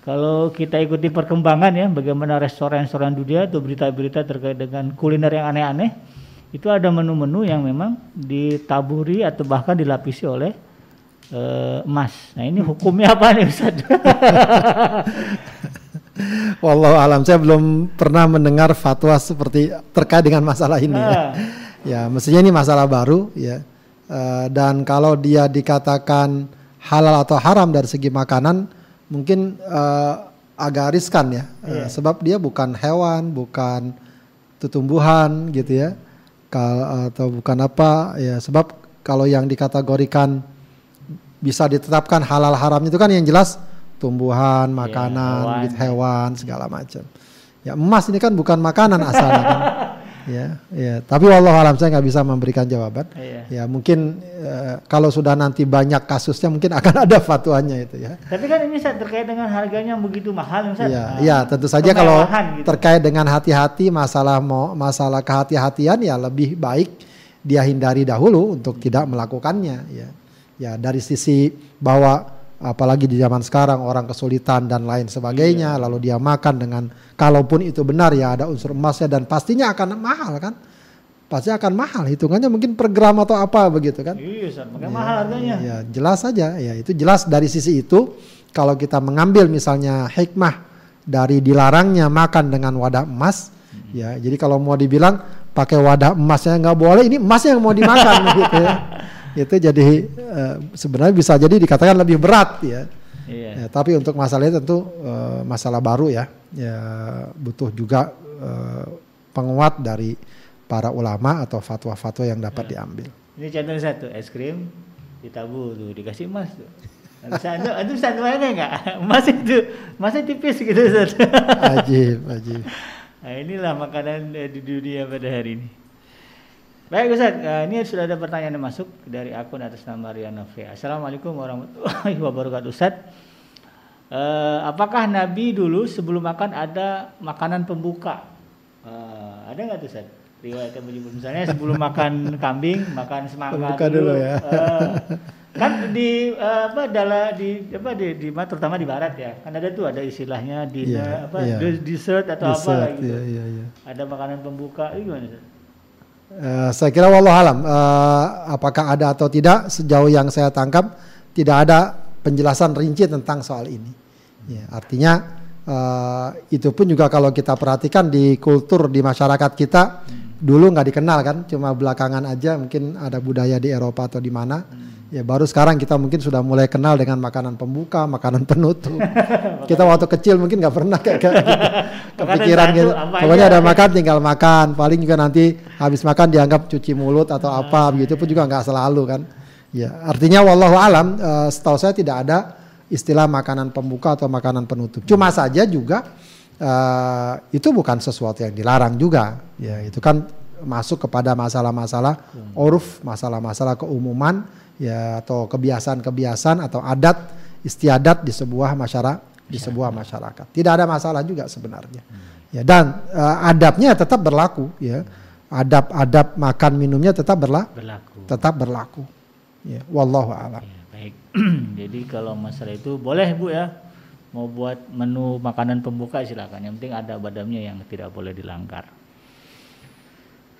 Kalau kita ikuti perkembangan ya, bagaimana restoran-restoran dunia atau berita-berita terkait dengan kuliner yang aneh-aneh, itu ada menu-menu yang memang ditaburi atau bahkan dilapisi oleh emas. Nah ini hukumnya apa nih Ustaz? Wallahu alam, saya belum pernah mendengar fatwa seperti terkait dengan masalah ini. Ya, mestinya ini masalah baru ya. Dan kalau dia dikatakan halal atau haram dari segi makanan, mungkin agak riskan ya. Sebab dia bukan hewan, bukan tumbuhan gitu ya. Atau bukan apa ya, sebab kalau yang dikategorikan bisa ditetapkan halal haramnya itu kan yang jelas tumbuhan, makanan, hewan segala macam. Ya, emas ini kan bukan makanan asalnya kan. Tapi wallahu alam, saya nggak bisa memberikan jawaban. Ya, mungkin kalau sudah nanti banyak kasusnya mungkin akan ada fatwanya itu ya. Tapi kan ini Ustaz, terkait dengan harganya yang begitu mahal Ustaz. Tentu saja kalau gitu, terkait dengan hati-hati, masalah kehati-hatian ya lebih baik dia hindari dahulu untuk tidak melakukannya ya. Ya, dari sisi bahwa apalagi di zaman sekarang orang kesulitan dan lain sebagainya, lalu dia makan dengan, kalaupun itu benar ya ada unsur emasnya, dan pastinya akan mahal kan, pasti akan mahal, hitungannya mungkin per gram atau apa begitu kan. Makanya mahal harganya. Ya, jelas saja ya, itu jelas dari sisi itu. Kalau kita mengambil misalnya hikmah dari dilarangnya makan dengan wadah emas, ya, jadi kalau mau dibilang pakai wadah emasnya nggak boleh, ini emasnya yang mau dimakan gitu ya. Itu jadi sebenarnya bisa jadi dikatakan lebih berat ya. Ya, tapi untuk masalahnya tentu masalah baru ya. Ya, butuh juga penguat dari para ulama atau fatwa-fatwa yang dapat diambil. Ini contoh satu, es krim ditabuh tuh, dikasih emas tuh. Itu satu aja enggak? Emas itu, emasnya tipis gitu satu. Ajib. Nah, inilah makanan di dunia pada hari ini. Baik Ustaz, ini sudah ada pertanyaan yang masuk dari akun atas nama Riana Novi. Assalamualaikum warahmatullahi wabarakatuh Ustaz. Apakah Nabi dulu sebelum makan ada makanan pembuka? Ada nggak tuh Ustaz? Riwayat misalnya sebelum makan kambing, makan semangka dulu ya. Kan di terutama di barat ya, kan ada tuh istilahnya dessert atau dessert, apa gitu. Ada makanan pembuka itu gimana Ustaz? Saya kira wallahu alam, apakah ada atau tidak, sejauh yang saya tangkap tidak ada penjelasan rinci tentang soal ini. Ya, artinya itu pun juga kalau kita perhatikan di kultur di masyarakat kita dulu nggak dikenal kan, cuma belakangan aja mungkin ada budaya di Eropa atau di mana. Ya, baru sekarang kita mungkin sudah mulai kenal dengan makanan pembuka, makanan penutup. Kita waktu kecil mungkin nggak pernah kayak kepikiran gitu. Pokoknya ada makan tinggal makan. Paling juga nanti habis makan dianggap cuci mulut atau apa, begitu pun juga nggak selalu kan. Ya, artinya wallahu alam, setahu saya tidak ada istilah makanan pembuka atau makanan penutup. Cuma saja juga itu bukan sesuatu yang dilarang juga. Ya, itu kan masuk kepada masalah-masalah uruf, masalah-masalah keumuman. Ya, atau kebiasaan-kebiasaan atau adat istiadat di sebuah masyarakat, tidak ada masalah juga sebenarnya. Ya, dan adabnya tetap berlaku ya, adab makan minumnya tetap berlaku. Ya, wallahu a'lam. Ya, baik. Jadi kalau masalah itu boleh Bu ya, mau buat menu makanan pembuka silakan, yang penting adab-adabnya yang tidak boleh dilanggar.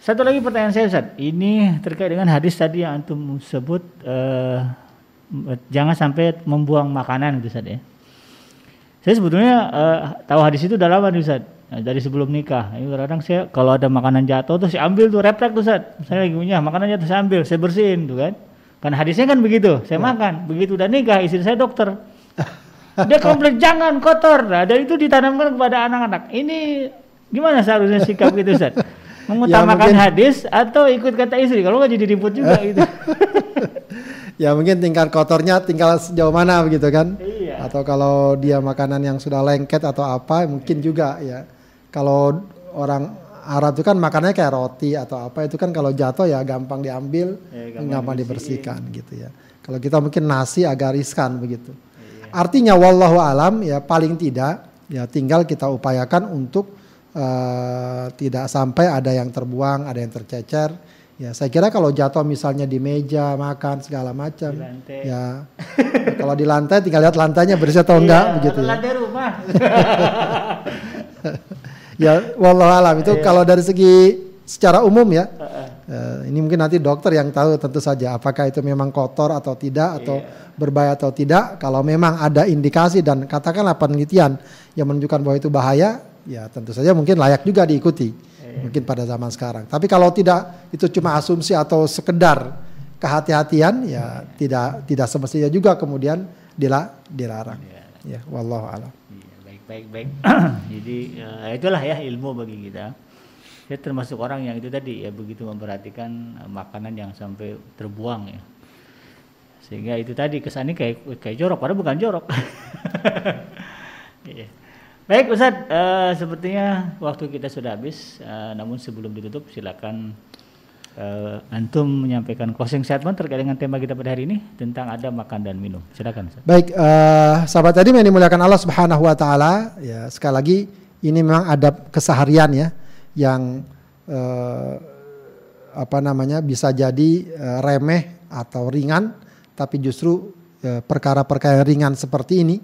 Satu lagi pertanyaan saya Ustaz, ini terkait dengan hadis tadi yang antum sebut jangan sampai membuang makanan gitu Ustaz ya. Saya sebetulnya tahu hadis itu dalam hadis Ustaz, dari sebelum nikah. Ini kadang saya kalau ada makanan jatuh terus saya ambil tuh, reprek tuh Ustaz. Saya lagi punya makanan jatuh saya ambil, saya bersihin tuh kan. Kan hadisnya kan begitu, saya makan. Begitu udah nikah istri saya dokter. Dia komplain jangan kotor. Nah, dan itu ditanamkan kepada anak-anak. Ini gimana seharusnya sikap gitu Ustaz? Mengutamakan ya, hadis atau ikut kata istri, kalau nggak jadi ribut juga gitu. Ya mungkin tingkat kotornya tinggal sejauh mana begitu kan. Atau kalau dia makanan yang sudah lengket atau apa mungkin juga ya. Kalau orang Arab itu kan makannya kayak roti atau apa, itu kan kalau jatuh ya gampang diambil, gampang dibersihkan gitu ya. Kalau kita mungkin nasi agak riskan begitu. Artinya wallahu alam ya, paling tidak ya tinggal kita upayakan untuk tidak sampai ada yang terbuang, ada yang tercecer. Ya, saya kira kalau jatuh misalnya di meja makan segala macam, ya kalau di lantai tinggal lihat lantainya bersih atau enggak begitu. Lantai rumah. Ya, wallahualam itu kalau dari segi secara umum ya, Ini mungkin nanti dokter yang tahu tentu saja apakah itu memang kotor atau tidak, atau berbahaya atau tidak. Kalau memang ada indikasi dan katakanlah penelitian yang menunjukkan bahwa itu bahaya, ya tentu saja mungkin layak juga diikuti, mungkin pada zaman sekarang. Tapi kalau tidak, itu cuma asumsi atau sekedar kehati-hatian, ya tidak semestinya juga kemudian dilarang. Ya, wallahu a'lam. Baik. Jadi itulah ya ilmu bagi kita. Saya termasuk orang yang itu tadi ya, begitu memperhatikan makanan yang sampai terbuang ya. Sehingga itu tadi kesannya kayak jorok, padahal bukan jorok. Ya. Baik Ustaz, sepertinya waktu kita sudah habis. Namun sebelum ditutup silakan antum menyampaikan closing statement terkait dengan tema kita pada hari ini tentang adab makan dan minum. Silakan Ustaz. Baik, sahabat tadi yang dimuliakan Allah Subhanahu wa taala, ya sekali lagi ini memang adab keseharian ya, yang bisa jadi remeh atau ringan, tapi justru perkara-perkara ringan seperti ini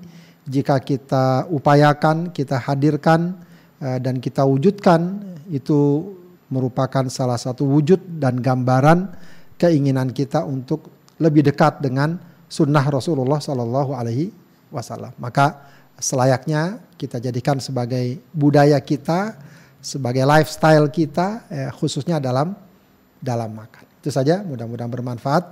jika kita upayakan, kita hadirkan dan kita wujudkan, itu merupakan salah satu wujud dan gambaran keinginan kita untuk lebih dekat dengan sunnah Rasulullah SAW. Maka selayaknya kita jadikan sebagai budaya kita, sebagai lifestyle kita, khususnya dalam makan. Itu saja, mudah-mudahan bermanfaat.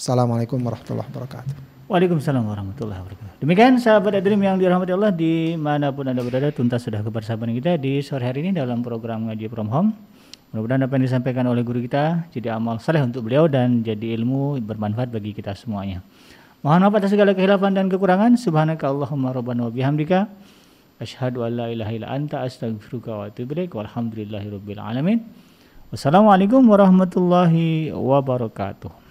Assalamualaikum warahmatullahi wabarakatuh. Waalaikumsalam warahmatullahi wabarakatuh. Demikian sahabat Adrim yang dirahmati Allah, dimanapun Anda berada, tuntas sudah kebersamaan kita di sore hari ini dalam program Ngaji From Home. Mudah-mudahan apa yang disampaikan oleh guru kita jadi amal saleh untuk beliau dan jadi ilmu bermanfaat bagi kita semuanya. Mohon maaf atas segala kehilafan dan kekurangan. Subhanaka Allahumma rabbana wa bihamdika, asyhadu an la ilaha illa anta, astaghfiruka wa atubu ilaik, walhamdulillahi rabbil alamin. Wassalamualaikum warahmatullahi wabarakatuh.